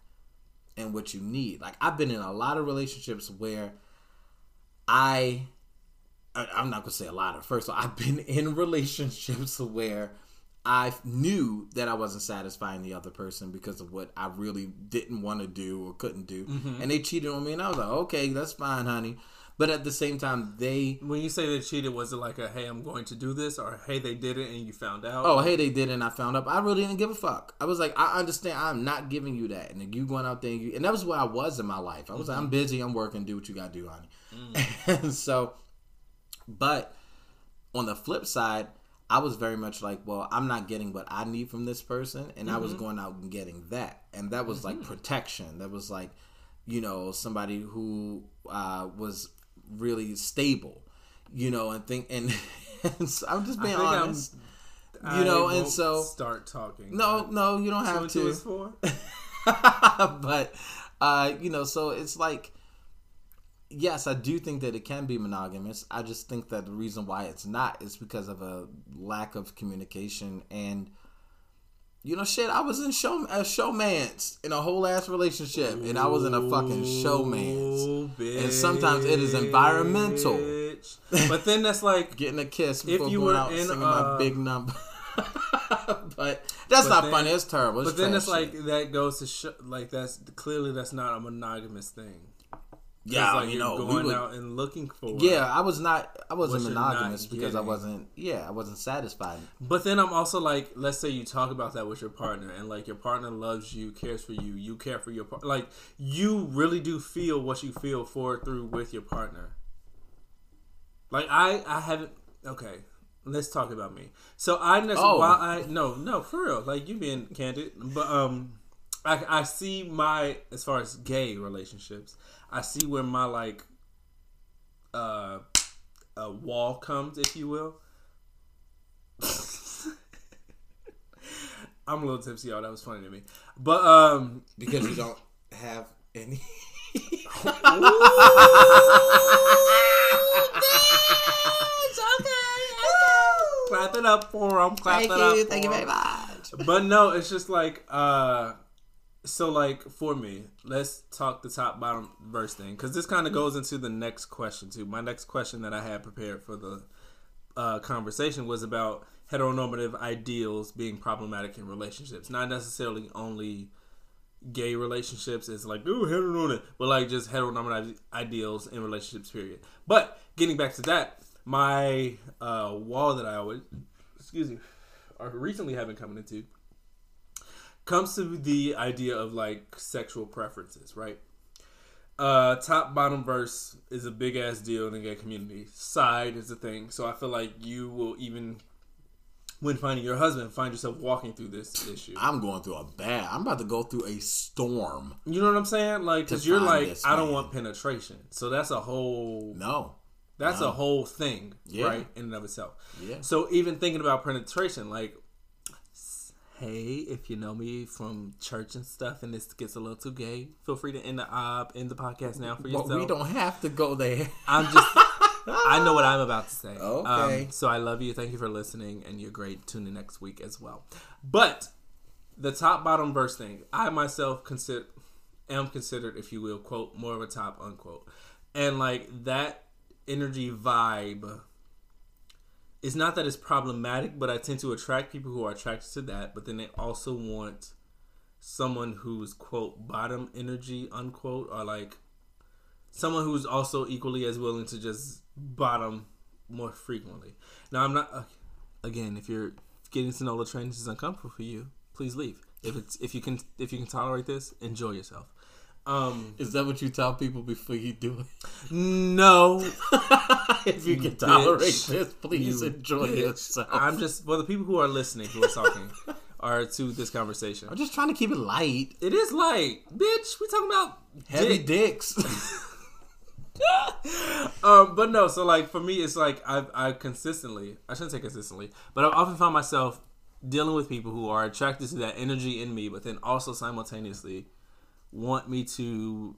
and what you need. Like, I've been in a lot of relationships where I'm not going to say a lot of. First of all, I've been in relationships where I knew that I wasn't satisfying the other person because of what I really didn't want to do or couldn't do. And they cheated on me, and I was like, okay, that's fine, honey. But at the same time, they... When you say they cheated, was it like a, hey, I'm going to do this? Or, hey, they did it and you found out? Oh, hey, they did it and I found out. I really didn't give a fuck. I was like, I understand. I'm not giving you that. And you going out there and you... And that was where I was in my life. I was like, I'm busy. I'm working. Do what you got to do, honey. And so... But on the flip side, I was very much like, well, I'm not getting what I need from this person. And I was going out and getting that. And that was like protection. That was like, somebody who was really stable, and so I'm just being honest. Start talking. No, you don't have to. But, so it's like, yes, I do think that it can be monogamous. I just think that the reason why it's not is because of a lack of communication. And, I was in a showman's in a whole ass relationship. And I was in a fucking showman's. Bitch. And sometimes it is environmental. But then that's like... Getting a kiss before going out and singing my big number. But that's not funny. It's terrible. But then it's like that goes to... Clearly that's not a monogamous thing. Yeah, going out and looking for. Yeah, I wasn't monogamous because I wasn't. Yeah, I wasn't satisfied. But then I'm also like, let's say you talk about that with your partner, and like your partner loves you, cares for you, you care for your partner. Like you really do feel what you feel with your partner. Like I haven't. Okay, let's talk about me. So for real. Like you being candid, but I see my, as far as gay relationships, I see where my a wall comes, if you will. I'm a little tipsy, y'all. That was funny to me, but because you don't have any. Okay. Clap it up for him. Thank you very much. But no, it's just like So, for me, let's talk the top-bottom verse thing. Because this kind of goes into the next question, too. My next question that I had prepared for the conversation was about heteronormative ideals being problematic in relationships. Not necessarily only gay relationships. It's like, ooh, heteronormative. But, just heteronormative ideals in relationships, period. But, getting back to that, my wall that I always... Excuse me. Or recently have been coming into... comes to the idea of sexual preferences, right? Top bottom verse is a big ass deal in the gay community. Side is a thing. So I feel like you will, even when finding your husband, find yourself walking through this issue. I'm about to go through a storm. You know what I'm saying? Because you're I don't want penetration. So that's a whole... No. That's a whole thing, right? In and of itself. Yeah. So even thinking about penetration, hey, if you know me from church and stuff and this gets a little too gay, feel free to end the podcast now for yourself. Well, we don't have to go there. I know what I'm about to say. Okay. So I love you. Thank you for listening, and you're great. Tune in next week as well. But the top bottom verse thing, I myself am considered, if you will, quote, more of a top, unquote. And that energy vibe... It's not that it's problematic, but I tend to attract people who are attracted to that. But then they also want someone who's, quote, bottom energy, unquote, or someone who's also equally as willing to just bottom more frequently. Now, I'm not... Again, if you're getting to know the train, this is uncomfortable for you, please leave. If you can tolerate this, enjoy yourself. Is that what you tell people before you do it? No. If you can tolerate this, please enjoy yourself. I'm just... Well, the people who are listening, who are talking, are to this conversation. I'm just trying to keep it light. It is light. Bitch, we're talking about... Heavy dicks. But no, so like for me, it's like I consistently, I shouldn't say consistently, but I've often found myself dealing with people who are attracted to that energy in me, but then also simultaneously want me to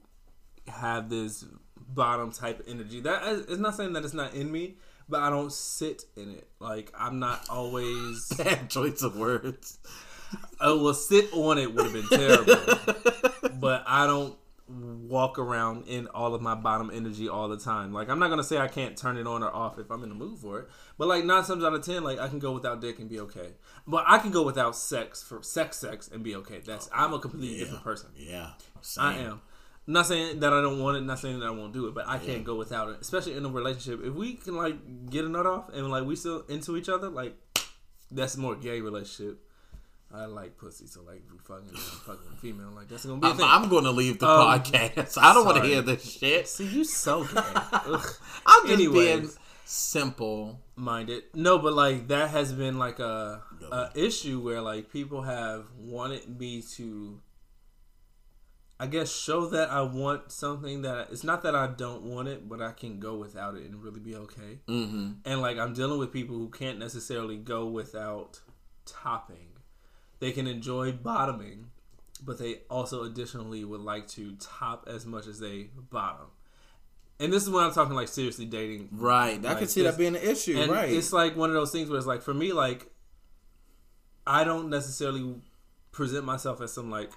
have this bottom type of energy. That is not saying that it's not in me, but I don't sit in it. Like I'm not always bad choice of words. Well, sit on it would have been terrible, but I don't walk around in all of my bottom energy all the time. Like, I'm not gonna say I can't turn it on or off if I'm in the mood for it, but like 9 times out of 10, like I can go without dick and be okay. But I can go without sex for sex and be okay. That's I'm a completely different person. Yeah, same. I am. I'm not saying that I don't want it. Not saying that I won't do it, but I can't go without it, especially in a relationship. If we can like get a nut off and like we still into each other, like that's more gay relationship. I like pussy, so like we fucking female, like that's gonna be a thing. I'm gonna leave the podcast. I don't want to hear this shit. See, you so gay. I'm just being simple minded. No, but like that has been like a issue where like people have wanted me to, I guess, show that I want something that it's not that I don't want it, but I can go without it and really be okay. Mm-hmm. And like I'm dealing with people who can't necessarily go without topping. They can enjoy bottoming, but they also additionally would like to top as much as they bottom. And this is when I'm talking like seriously dating. Right. Like, I can see that being an issue. And right. It's like one of those things where it's like, for me, like, I don't necessarily present myself as some like,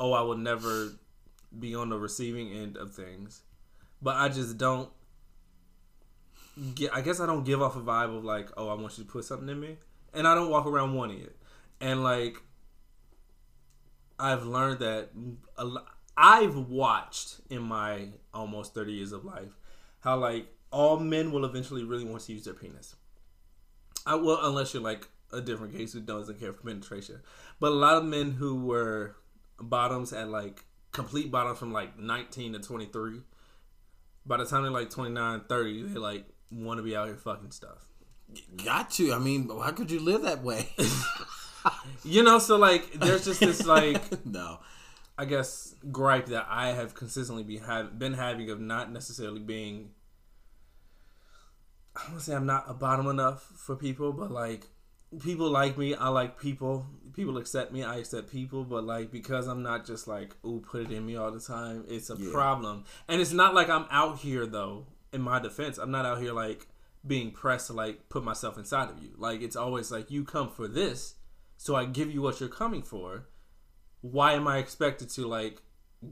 oh, I will never be on the receiving end of things. But I just don't get, I guess I don't give off a vibe of like, oh, I want you to put something in me. And I don't walk around wanting it. And like, I've learned that I've watched in my almost 30 years of life how like all men will eventually really want to use their penis. Well, unless you're like a different case who doesn't care for penetration. But a lot of men who were bottoms at like complete bottom from like 19 to 23, by the time they're like 29, 30, they like want to be out here fucking stuff. Got to. I mean, how could you live that way? You know, so like there's just this like no, I guess gripe that I have consistently been having of not necessarily being, I don't want to say I'm not a bottom enough for people, but like people like me, I like people. People accept me, I accept people, but like because I'm not just like, ooh, put it in me all the time, it's a problem. And it's not like I'm out here though, in my defense, I'm not out here like being pressed to like put myself inside of you. Like it's always like you come for this, so I give you what you're coming for. Why am I expected to like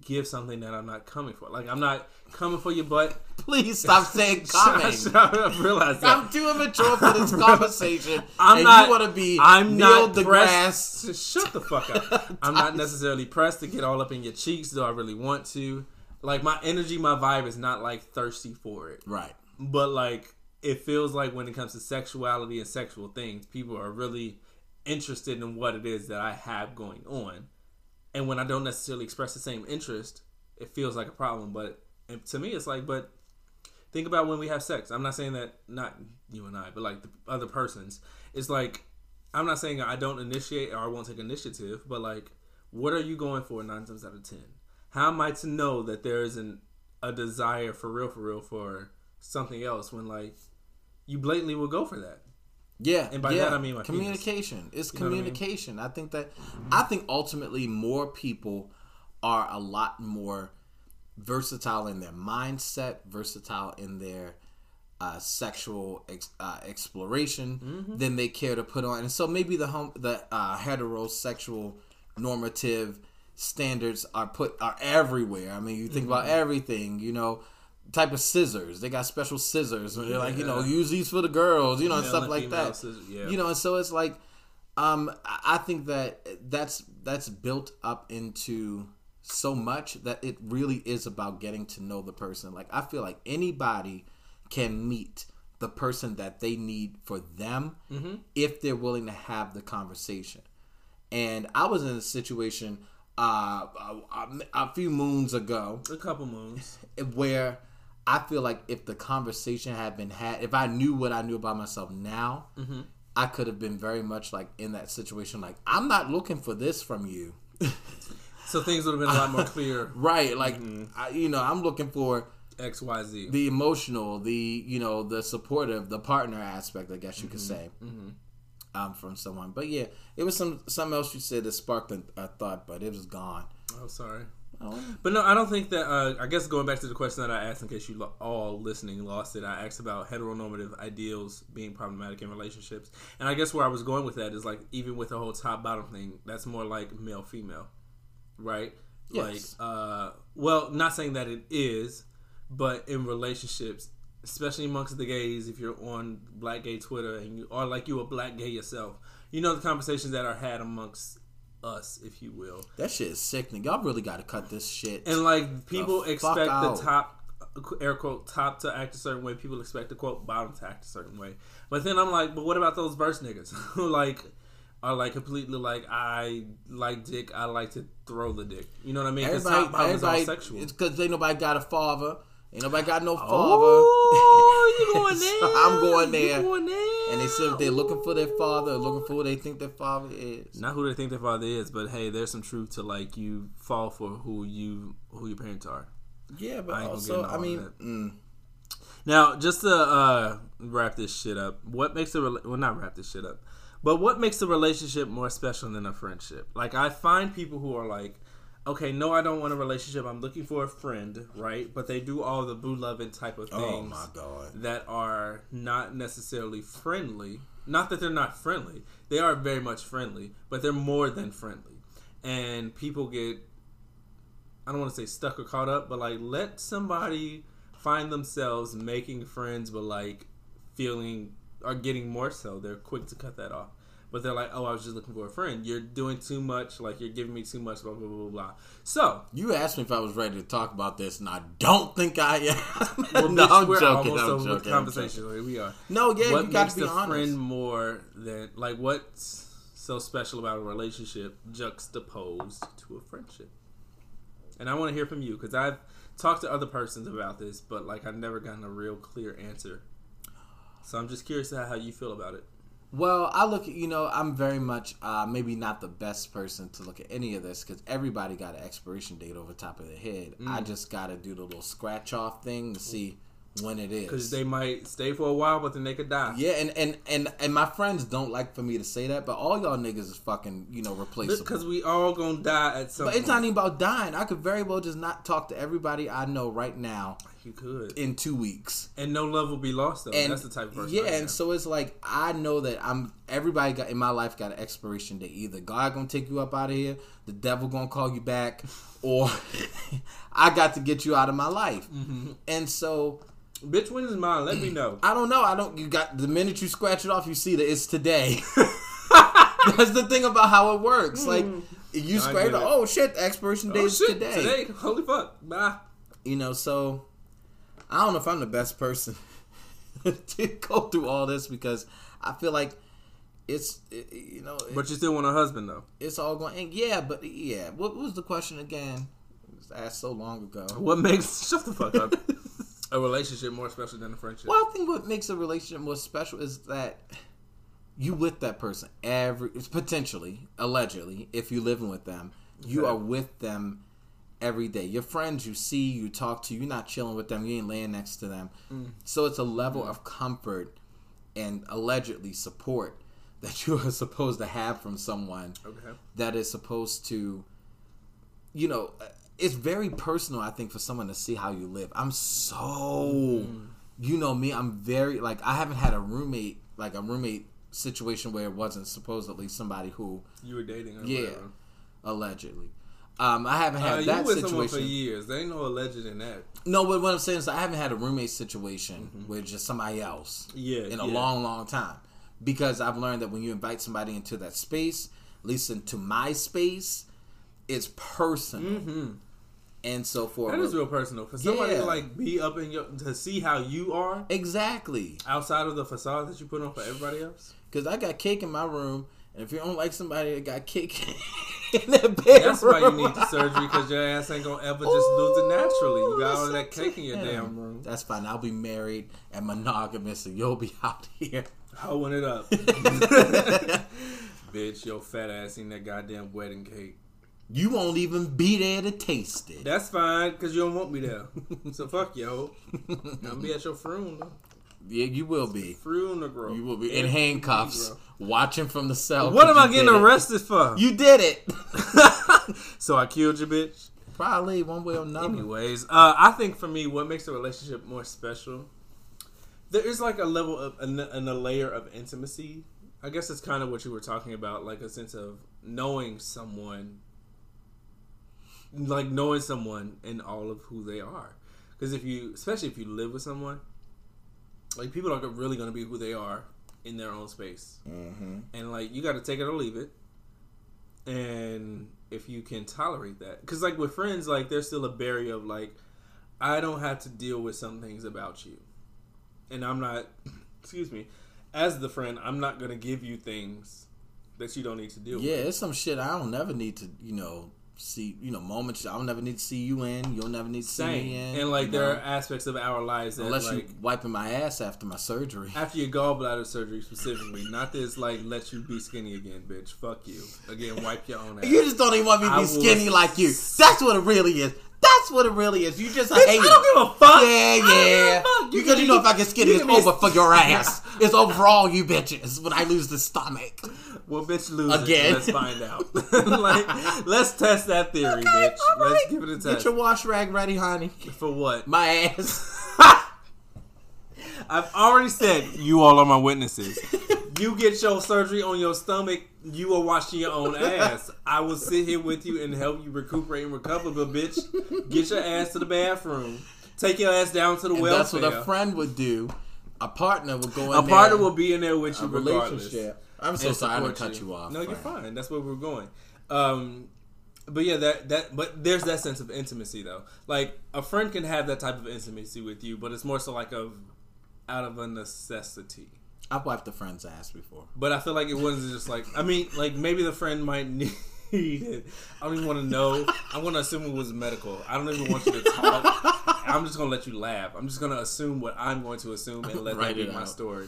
give something that I'm not coming for? Like I'm not coming for your butt. Please stop saying coming. I realize that. I'm too immature for this conversation. You want to be Neil deGrasse. Shut the fuck up. I'm not necessarily pressed to get all up in your cheeks, though I really want to. Like my energy, my vibe is not like thirsty for it. Right. But like it feels like when it comes to sexuality and sexual things, people are really interested in what it is that I have going on, and when I don't necessarily express the same interest, it feels like a problem. But to me, it's like, but think about when we have sex. I'm not saying that not you and I, but like the other persons. It's like I'm not saying I don't initiate or I won't take initiative, but like, what are you going for 9 times out of 10? How am I to know that there isn't a desire for real for something else when like you blatantly will go for that? Yeah, and by that I mean communication. Penis. It's communication. I mean? I think ultimately more people are a lot more versatile in their mindset, versatile in their sexual exploration than they care to put on. And so maybe the heterosexual normative standards are everywhere. I mean, you think about everything, you know. Type of scissors, they got special scissors. They're like, you know, use these for the girls, you know, and stuff like that. You know, and so it's like, I think that that's built up into so much that it really is about getting to know the person. Like I feel like anybody can meet the person that they need for them if they're willing to have the conversation. And I was in a situation a few moons ago. A couple moons. Where I feel like if the conversation had been had, if I knew what I knew about myself now, mm-hmm. I could have been very much like in that situation. Like, I'm not looking for this from you. So things would have been a lot more clear. Right. Like, mm-hmm. I'm looking for X, Y, Z. The emotional, the supportive, the partner aspect, I guess you mm-hmm. could say, mm-hmm. From someone. But yeah, it was something else you said that sparked a thought, but it was gone. Oh, sorry. Oh. But no, I don't think that, I guess going back to the question that I asked, in case you all listening lost it, I asked about heteronormative ideals being problematic in relationships. And I guess where I was going with that is like, even with the whole top-bottom thing, that's more like male-female, right? Yes. Like, well, not saying that it is, but in relationships, especially amongst the gays, if you're on Black Gay Twitter and you are like you a Black gay yourself, you know the conversations that are had amongst us, if you will. That shit is sickening. Y'all really got to cut this shit. And like people expect the top, air quote, top to act a certain way. People expect the quote bottom to act a certain way. But then I'm like, but what about those verse niggas who like are like completely like, I like dick, I like to throw the dick. You know what I mean? Everybody's all sexual. It's because ain't nobody got a father. Ain't nobody got no father. Oh, you going there? So I'm going there. You going there? And they said they're looking for their father, or looking for who they think their father is. Not who they think their father is, but hey, there's some truth to like you fall for who your parents are. Yeah, but also I mean, now just to wrap this shit up, what makes a relationship more special than a friendship? Like I find people who are like, okay, no, I don't want a relationship. I'm looking for a friend, right? But they do all the boo-loving type of things that are not necessarily friendly. Not that they're not friendly. They are very much friendly, but they're more than friendly. And people get, I don't want to say stuck or caught up, but, like, let somebody find themselves making friends but, like, feeling or getting more so. They're quick to cut that off. But they're like, oh, I was just looking for a friend. You're doing too much. Like, you're giving me too much, blah, blah, blah, blah. So. You asked me if I was ready to talk about this, and I don't think I am. Well, no, we're joking. Almost over with the conversation. Like, we are. No, yeah, you got to be honest. What makes a friend more than, like, what's so special about a relationship juxtaposed to a friendship? And I want to hear from you, because I've talked to other persons about this, but, like, I've never gotten a real clear answer. So I'm just curious how you feel about it. Well, I look at, I'm very much maybe not the best person to look at any of this because everybody got an expiration date over top of their head. I just got to do the little scratch-off thing to see when it is. Because they might stay for a while, but then they could die. Yeah, and my friends don't like for me to say that, but all y'all niggas is fucking, replaceable. Because we all gonna die at some point. But it's not even about dying. I could very well just not talk to everybody I know right now. You could. In 2 weeks. And no love will be lost, though. And that's the type of person. Yeah, and so it's like, I know that everybody in my life got an expiration date. Either God gonna take you up out of here, the devil gonna call you back, or I got to get you out of my life. Mm-hmm. And so... Bitch, when is mine? Let me know. I don't know. You got the minute you scratch it off, you see that it's today. That's the thing about how it works. Like, you scratch it off. Oh, shit. Expiration day is today. Today. Holy fuck. Bye. So... I don't know if I'm the best person to go through all this because I feel like But you still want a husband, though. It's all going... And yeah, but yeah. What was the question again? It was asked so long ago. What makes... Shut the fuck up. A relationship more special than a friendship. Well, I think what makes a relationship more special is that you with that person. Potentially, allegedly, if you're living with them, you are with them every day. Your friends you see, you talk to, you're not chilling with them, you ain't laying next to them. So it's a level of comfort and allegedly support that you are supposed to have from someone that is supposed to, it's very personal, I think, for someone to see how you live. I'm so, you know me, I'm very, like, I haven't had a roommate situation where it wasn't supposedly somebody who you were dating or whatever. Allegedly. I haven't had that situation. You with someone for years. There ain't no alleged in that. No, but what I'm saying is I haven't had a roommate situation with just somebody else in a long, long time. Because I've learned that when you invite somebody into that space, at least into my space, it's personal. And so forth. That is real personal. For somebody to like be up in your... To see how you are. Exactly. Outside of the facade that you put on for everybody else. Because I got cake in my room. And if you don't like somebody that got cake... in the bedroom. That's why you need the surgery, because your ass ain't gonna ever just lose it naturally. You got all that cake in your damn room. That's fine. I'll be married and monogamous, and you'll be out here hoeing it up. Bitch, your fat ass eating that goddamn wedding cake. You won't even be there to taste it. That's fine, because you don't want me there. So fuck yo. I'll be at your funeral. Yeah, you will be. Funeral. You will be in handcuffs, watching from the cell. What am I getting arrested for? You did it. So I killed you, bitch? Probably, one way or another. Anyways, I think for me, what makes a relationship more special, there is like a level of, and a layer of intimacy. I guess it's kind of what you were talking about, like a sense of knowing someone. Like knowing someone and all of who they are, because especially if you live with someone, like people are really going to be who they are in their own space, and like you got to take it or leave it, and if you can tolerate that, because like with friends, like there's still a barrier of like I don't have to deal with some things about you, and I'm not, excuse me, as the friend, I'm not going to give you things that you don't need to deal with. Yeah, it's some shit I don't never need to, moments I'll never need to see you in, you'll never need to see me in. And like there are aspects of our lives that, unless like, you wiping my ass after my surgery, after your gallbladder surgery specifically, not this like let you be skinny again, bitch. Fuck you again, wipe your own ass. You just don't even want me to be skinny like you. That's what it really is. That's what it really is. You just bitch, hate it. I don't give a fuck. Yeah. Because you know if I get skinny, it's over for your ass. It's over for all you bitches when I lose the stomach. Well, bitch, lose again. It. Let's find out. Like, let's test that theory, okay, bitch. Right. Let's give it a test. Get your wash rag ready, honey. For what? My ass. I've already said you all are my witnesses. You get your surgery on your stomach, you are washing your own ass. I will sit here with you and help you recuperate and recover, but bitch, get your ass to the bathroom. Take your ass down to the welfare. That's what a friend would do. A partner would go in there. A partner will be in there with you regardless. I'm so sorry I didn't cut you off. No, you're fine. That's where we're going. But yeah, but there's that sense of intimacy though. Like a friend can have that type of intimacy with you, but it's more so like out of a necessity. I've wiped a friend's ass before, but I feel like it wasn't just like, I mean, like maybe the friend might need it. I don't even want to know. I want to assume it was medical. I don't even want you to talk. I'm just gonna let you laugh. I'm just gonna assume what I'm going to assume and let that be my story.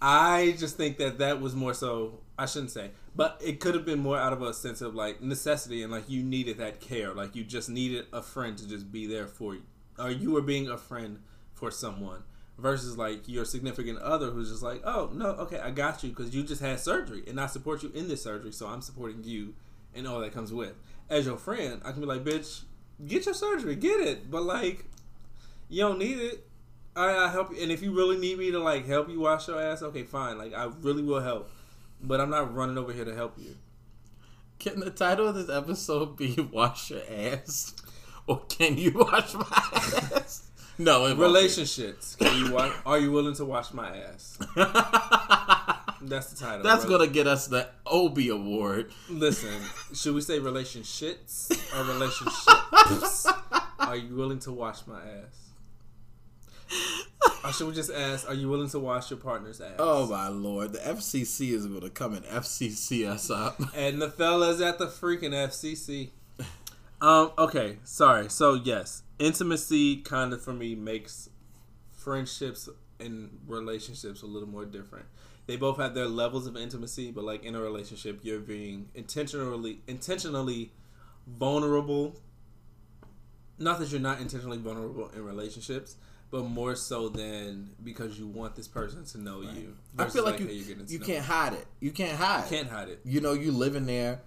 I just think that was more so, I shouldn't say, but it could have been more out of a sense of like necessity and like you needed that care, like you just needed a friend to just be there for you, or you were being a friend for someone. Versus like your significant other who's just like, oh, no, okay, I got you because you just had surgery and I support you in this surgery, so I'm supporting you and all that comes with. As your friend, I can be like, bitch, get your surgery, get it. But like, you don't need it. I'll help you. And if you really need me to like help you wash your ass, okay, fine. Like, I really will help. But I'm not running over here to help you. Can the title of this episode be Wash Your Ass? Or Can You Wash My Ass? No, relationships. Are you willing to wash my ass? That's the title. That's gonna get us the Obie Award. Listen, should we say relationships or relationships? Are you willing to wash my ass? Or should we just ask, are you willing to wash your partner's ass? Oh my lord, the FCC is gonna come and FCC us up. And the fellas at the freaking FCC. Okay, sorry. So yes. Intimacy kind of for me makes friendships and relationships a little more different. They both have their levels of intimacy, but like in a relationship, you're being intentionally vulnerable. Not that you're not intentionally vulnerable in relationships, but more so than because you want this person to know you. I feel like you can't hide it. You can't hide it. You know, you live in there.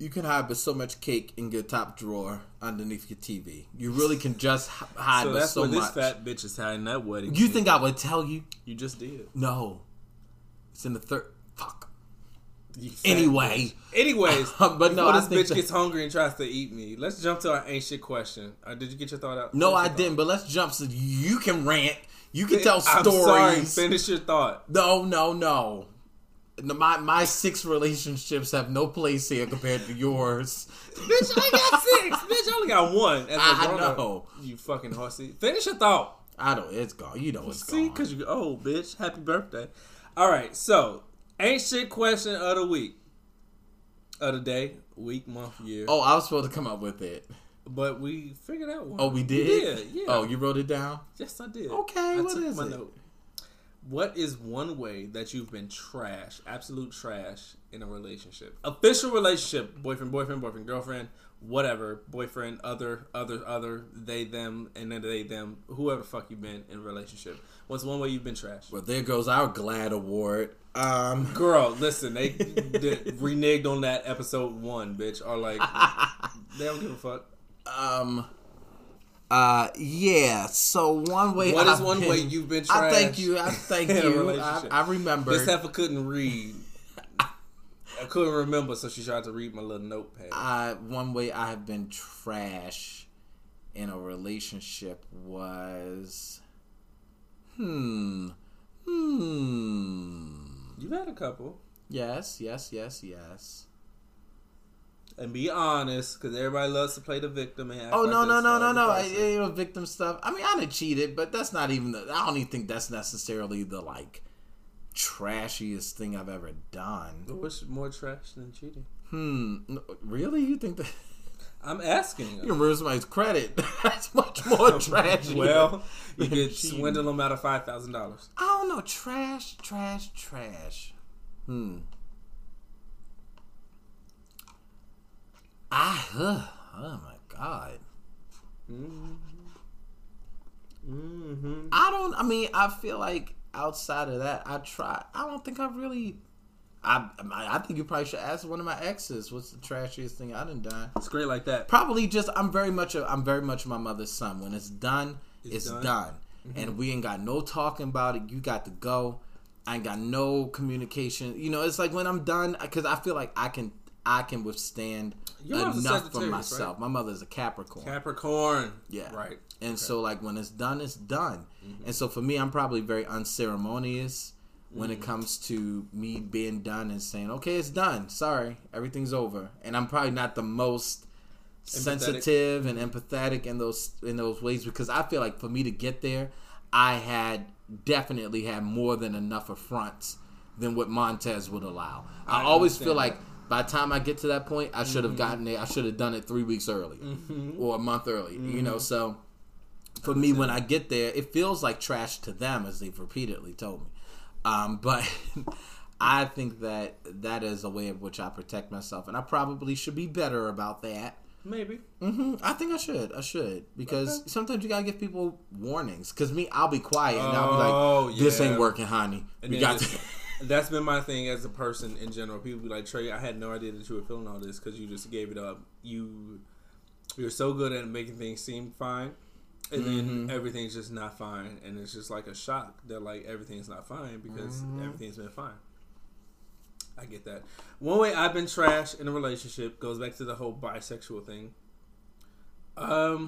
You can hide but so much cake in your top drawer underneath your TV. You really can just hide so but so much. So that's where this fat bitch is hiding that wedding. You think I would tell you? You just did. No. It's in the third. Fuck. Anyway. Anyways. But no, this bitch gets hungry and tries to eat me. Let's jump to our ancient question. Did you get your thought out? No, I didn't. But let's jump so you can rant. You can tell stories. I'm sorry. Finish your thought. No. My six relationships have no place here compared to yours. Bitch, I got six. Bitch, I only got one. I know. You fucking horsey. Finish your thought. I don't. It's gone. You know it's gone. See, because you're old, bitch. Happy birthday. All right, so, ancient question of the week. of the day, week, month, year. Oh, I was supposed to come up with it. But we figured out one. Oh, we did? Yeah. Oh, you wrote it down? Yes, I did. Okay, what is it? Note. What is one way that you've been trash, absolute trash, in a relationship? Official relationship, boyfriend, girlfriend, whatever, boyfriend, other, they, them, and then they, them, whoever the fuck you've been in a relationship. What's one way you've been trash? Well, there goes our GLAAD award. Girl, listen, they reneged on that episode 1, bitch, or like, they don't give a fuck. Yeah. So one way. What is one way you've been trash? I thank you. I remember. This heifer couldn't read. I couldn't remember, so she tried to read my little notepad. One way I have been trash in a relationship was. You've had a couple. Yes. And be honest, because everybody loves to play the victim. And no. Victim stuff. I mean, I done cheated, but that's not even I don't even think that's necessarily the, like, trashiest thing I've ever done. But what's more trash than cheating? No, really? You think that? I'm asking. You can ruin somebody's credit. That's much more trashy. Well, you could swindle them out of $5,000. I don't know. Trash. Oh my God. I feel like outside of that, I think you probably should ask one of my exes what's the trashiest thing I done done. It's great like that. Probably just I'm very much my mother's son. When it's done, it's done. Mm-hmm. And we ain't got no talking about it. You got to go. I ain't got no communication. You know, it's like when I'm done, because I feel like I can withstand enough for myself. Right? My mother's a Capricorn. Yeah. Right. And so, like, when it's done, it's done. Mm-hmm. And so, for me, I'm probably very unceremonious when it comes to me being done and saying, okay, it's done. Sorry. Everything's over. And I'm probably not the most sensitive and empathetic in those ways, because I feel like for me to get there, I had definitely had more than enough affronts than what Montez would allow. I always feel like by the time I get to that point, I should have gotten there. I should have done it 3 weeks early or a month early, you know. So, for me, when I get there, it feels like trash to them, as they've repeatedly told me. But I think that is a way in which I protect myself, and I probably should be better about that. Maybe. I think I should. Because sometimes you got to give people warnings. Because me, I'll be quiet, and I'll be like, this ain't working, honey. And we got to... That's been my thing as a person in general. People be like, Trey, I had no idea that you were feeling all this because you just gave it up. You're so good at making things seem fine, and then everything's just not fine, and it's just like a shock that like everything's not fine because everything's been fine. I get that. One way I've been trash in a relationship goes back to the whole bisexual thing. I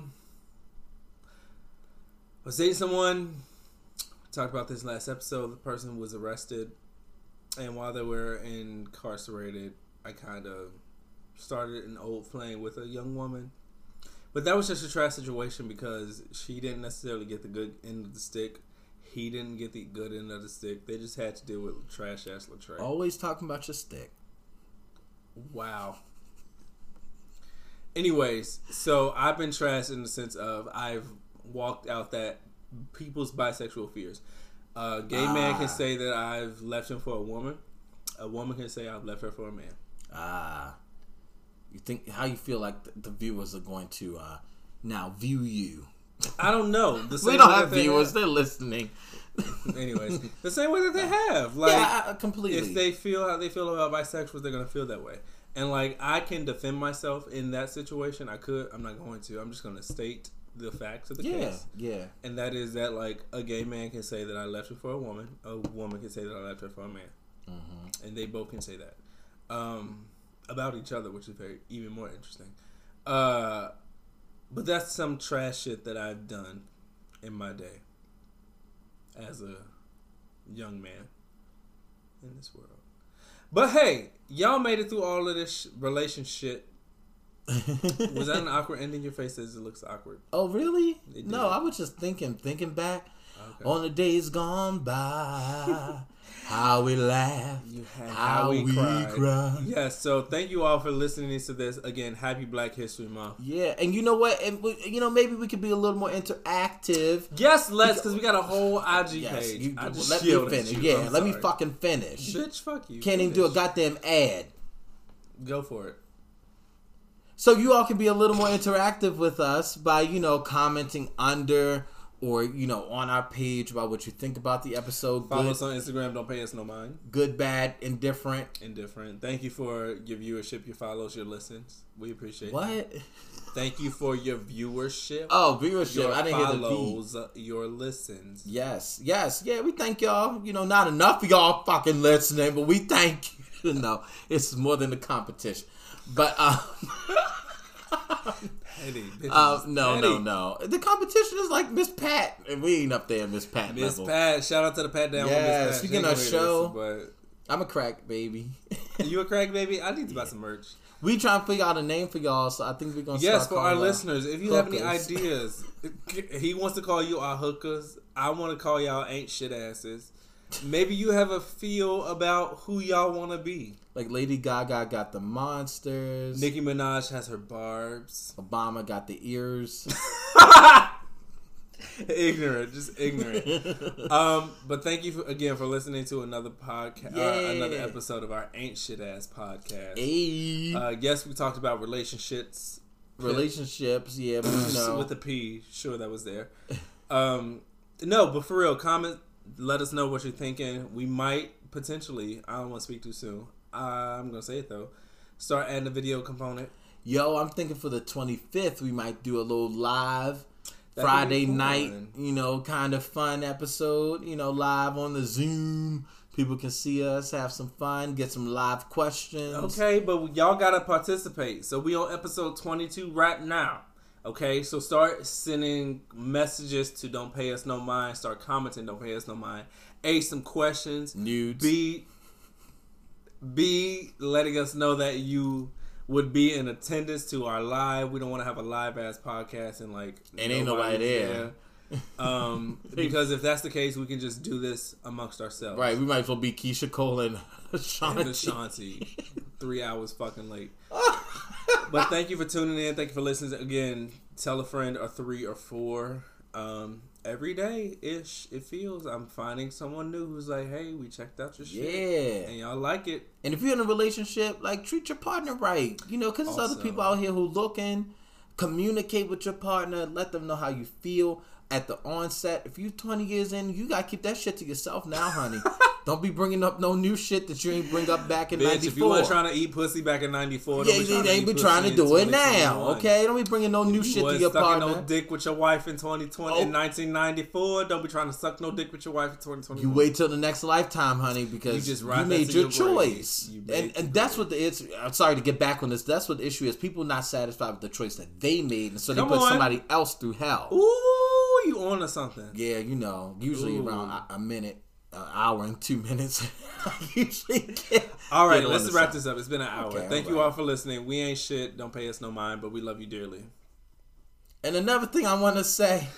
was dating someone. Talked about this last episode. The person was arrested. And while they were incarcerated, I kind of started an old flame with a young woman. But that was just a trash situation because she didn't necessarily get the good end of the stick. He didn't get the good end of the stick. They just had to deal with trash-ass Latrell. Always talking about your stick. Wow. Anyways, so I've been trash in the sense of I've walked out that people's bisexual fears. A gay man can say that I've left him for a woman. A woman can say I've left her for a man. You think how you feel like the viewers are going to now view you? I don't know. We don't have viewers; they're listening. Anyways, the same way that they have, like, completely. If they feel how they feel about bisexuals, they're gonna feel that way. And like, I can defend myself in that situation. I could. I'm not going to. I'm just gonna state the facts of the case. Yeah. And that is that, like, a gay man can say that I left her for a woman. A woman can say that I left her for a man. Mm-hmm. And they both can say that. About each other, which is even more interesting. But that's some trash shit that I've done in my day as a young man in this world. But hey, y'all made it through all of this relationship. Was that an awkward ending? Your face says it looks awkward. Oh, really? No, I was just thinking back on the days gone by. How we laugh, how we cry. Yeah, so thank you all for listening to this. Again, happy Black History Month. Yeah, and you know what? And we, you know, maybe we could be a little more interactive. Yes, let's, because we got a whole IG page. Let me finish. Yeah, let me fucking finish. Bitch, fuck you. Can't even do a goddamn ad. Go for it. So you all can be a little more interactive with us by, you know, commenting under... or, you know, on our page about what you think about the episode. Follow us on Instagram. Don't pay us no mind. Good, bad, indifferent. Indifferent. Thank you for your viewership, your follows, your listens. We appreciate it. Thank you for your viewership. Oh, viewership. Your I didn't follows, hear the V. Your listens. Yes. Yes. Yeah, we thank y'all. You know, not enough of y'all fucking listening, but we thank you. No, it's more than the competition. But, Petty, no. The competition is like Miss Pat, and we ain't up there, Miss Pat. Miss Pat, shout out to the Pat down. Yeah, she getting our show. I'm a crack baby. You a crack baby? I need to buy some merch. We trying to figure out a name for y'all, so I think we're gonna. Yes, for our listeners, if you have any ideas, he wants to call you our hookers. I want to call y'all ain't shit asses. Maybe you have a feel about who y'all want to be. Like Lady Gaga got the monsters. Nicki Minaj has her barbs. Obama got the ears. Ignorant. Just ignorant. But thank you again for listening to another podcast. Another episode of our Ain't Shit Ass podcast. Hey. Yes, we talked about relationships. Relationships, yeah. But you know. With a P. Sure, that was there. No, but for real, comment. Let us know what you're thinking. We might potentially, I don't want to speak too soon. I'm going to say it though. Start adding a video component. Yo, I'm thinking for the 25th, we might do a little live That'd Friday night, you know, kind of fun episode, you know, live on the Zoom. People can see us, have some fun, get some live questions. Okay, but y'all got to participate. So we on episode 22 right now. Okay, so start sending messages to Don't Pay Us No Mind. Start commenting Don't Pay Us No Mind. A, some questions. Nudes. B, letting us know that you would be in attendance to our live. We don't want to have a live-ass podcast and, like, and ain't nobody there. Because if that's the case, we can just do this amongst ourselves. Right, we might as well be Keisha Cole and Shanti. And Shanti. 3 hours fucking late. But thank you for tuning in. Thank you for listening. Again, tell a friend or three or four. Every day-ish, it feels I'm finding someone new who's like, hey, we checked out your shit. Yeah. And y'all like it. And if you're in a relationship, like, treat your partner right. You know, because there's other people out here who looking. Communicate with your partner. Let them know how you feel at the onset. If you're 20 years in, you got to keep that shit to yourself now, honey. Don't be bringing up no new shit that you ain't bring up back in 94. If you weren't trying to eat pussy back in 94, yeah, you ain't been trying to do it now, okay? Don't be bringing no new shit to your partner. Sucking no dick with your wife in 2020, in 1994. Don't be trying to suck no dick with your wife in 2021. You wait till the next lifetime, honey, because you made your choice. And that's what the issue. I'm sorry to get back on this. That's what the issue is. People not satisfied with the choice that they made, and so they put somebody else through hell. Ooh, you on to something. Yeah, you know, usually around a minute. An hour and 2 minutes. All right, let's wrap this up. It's been an hour. Okay, thank you all for listening. We ain't shit. Don't pay us no mind, but we love you dearly. And another thing I want to say...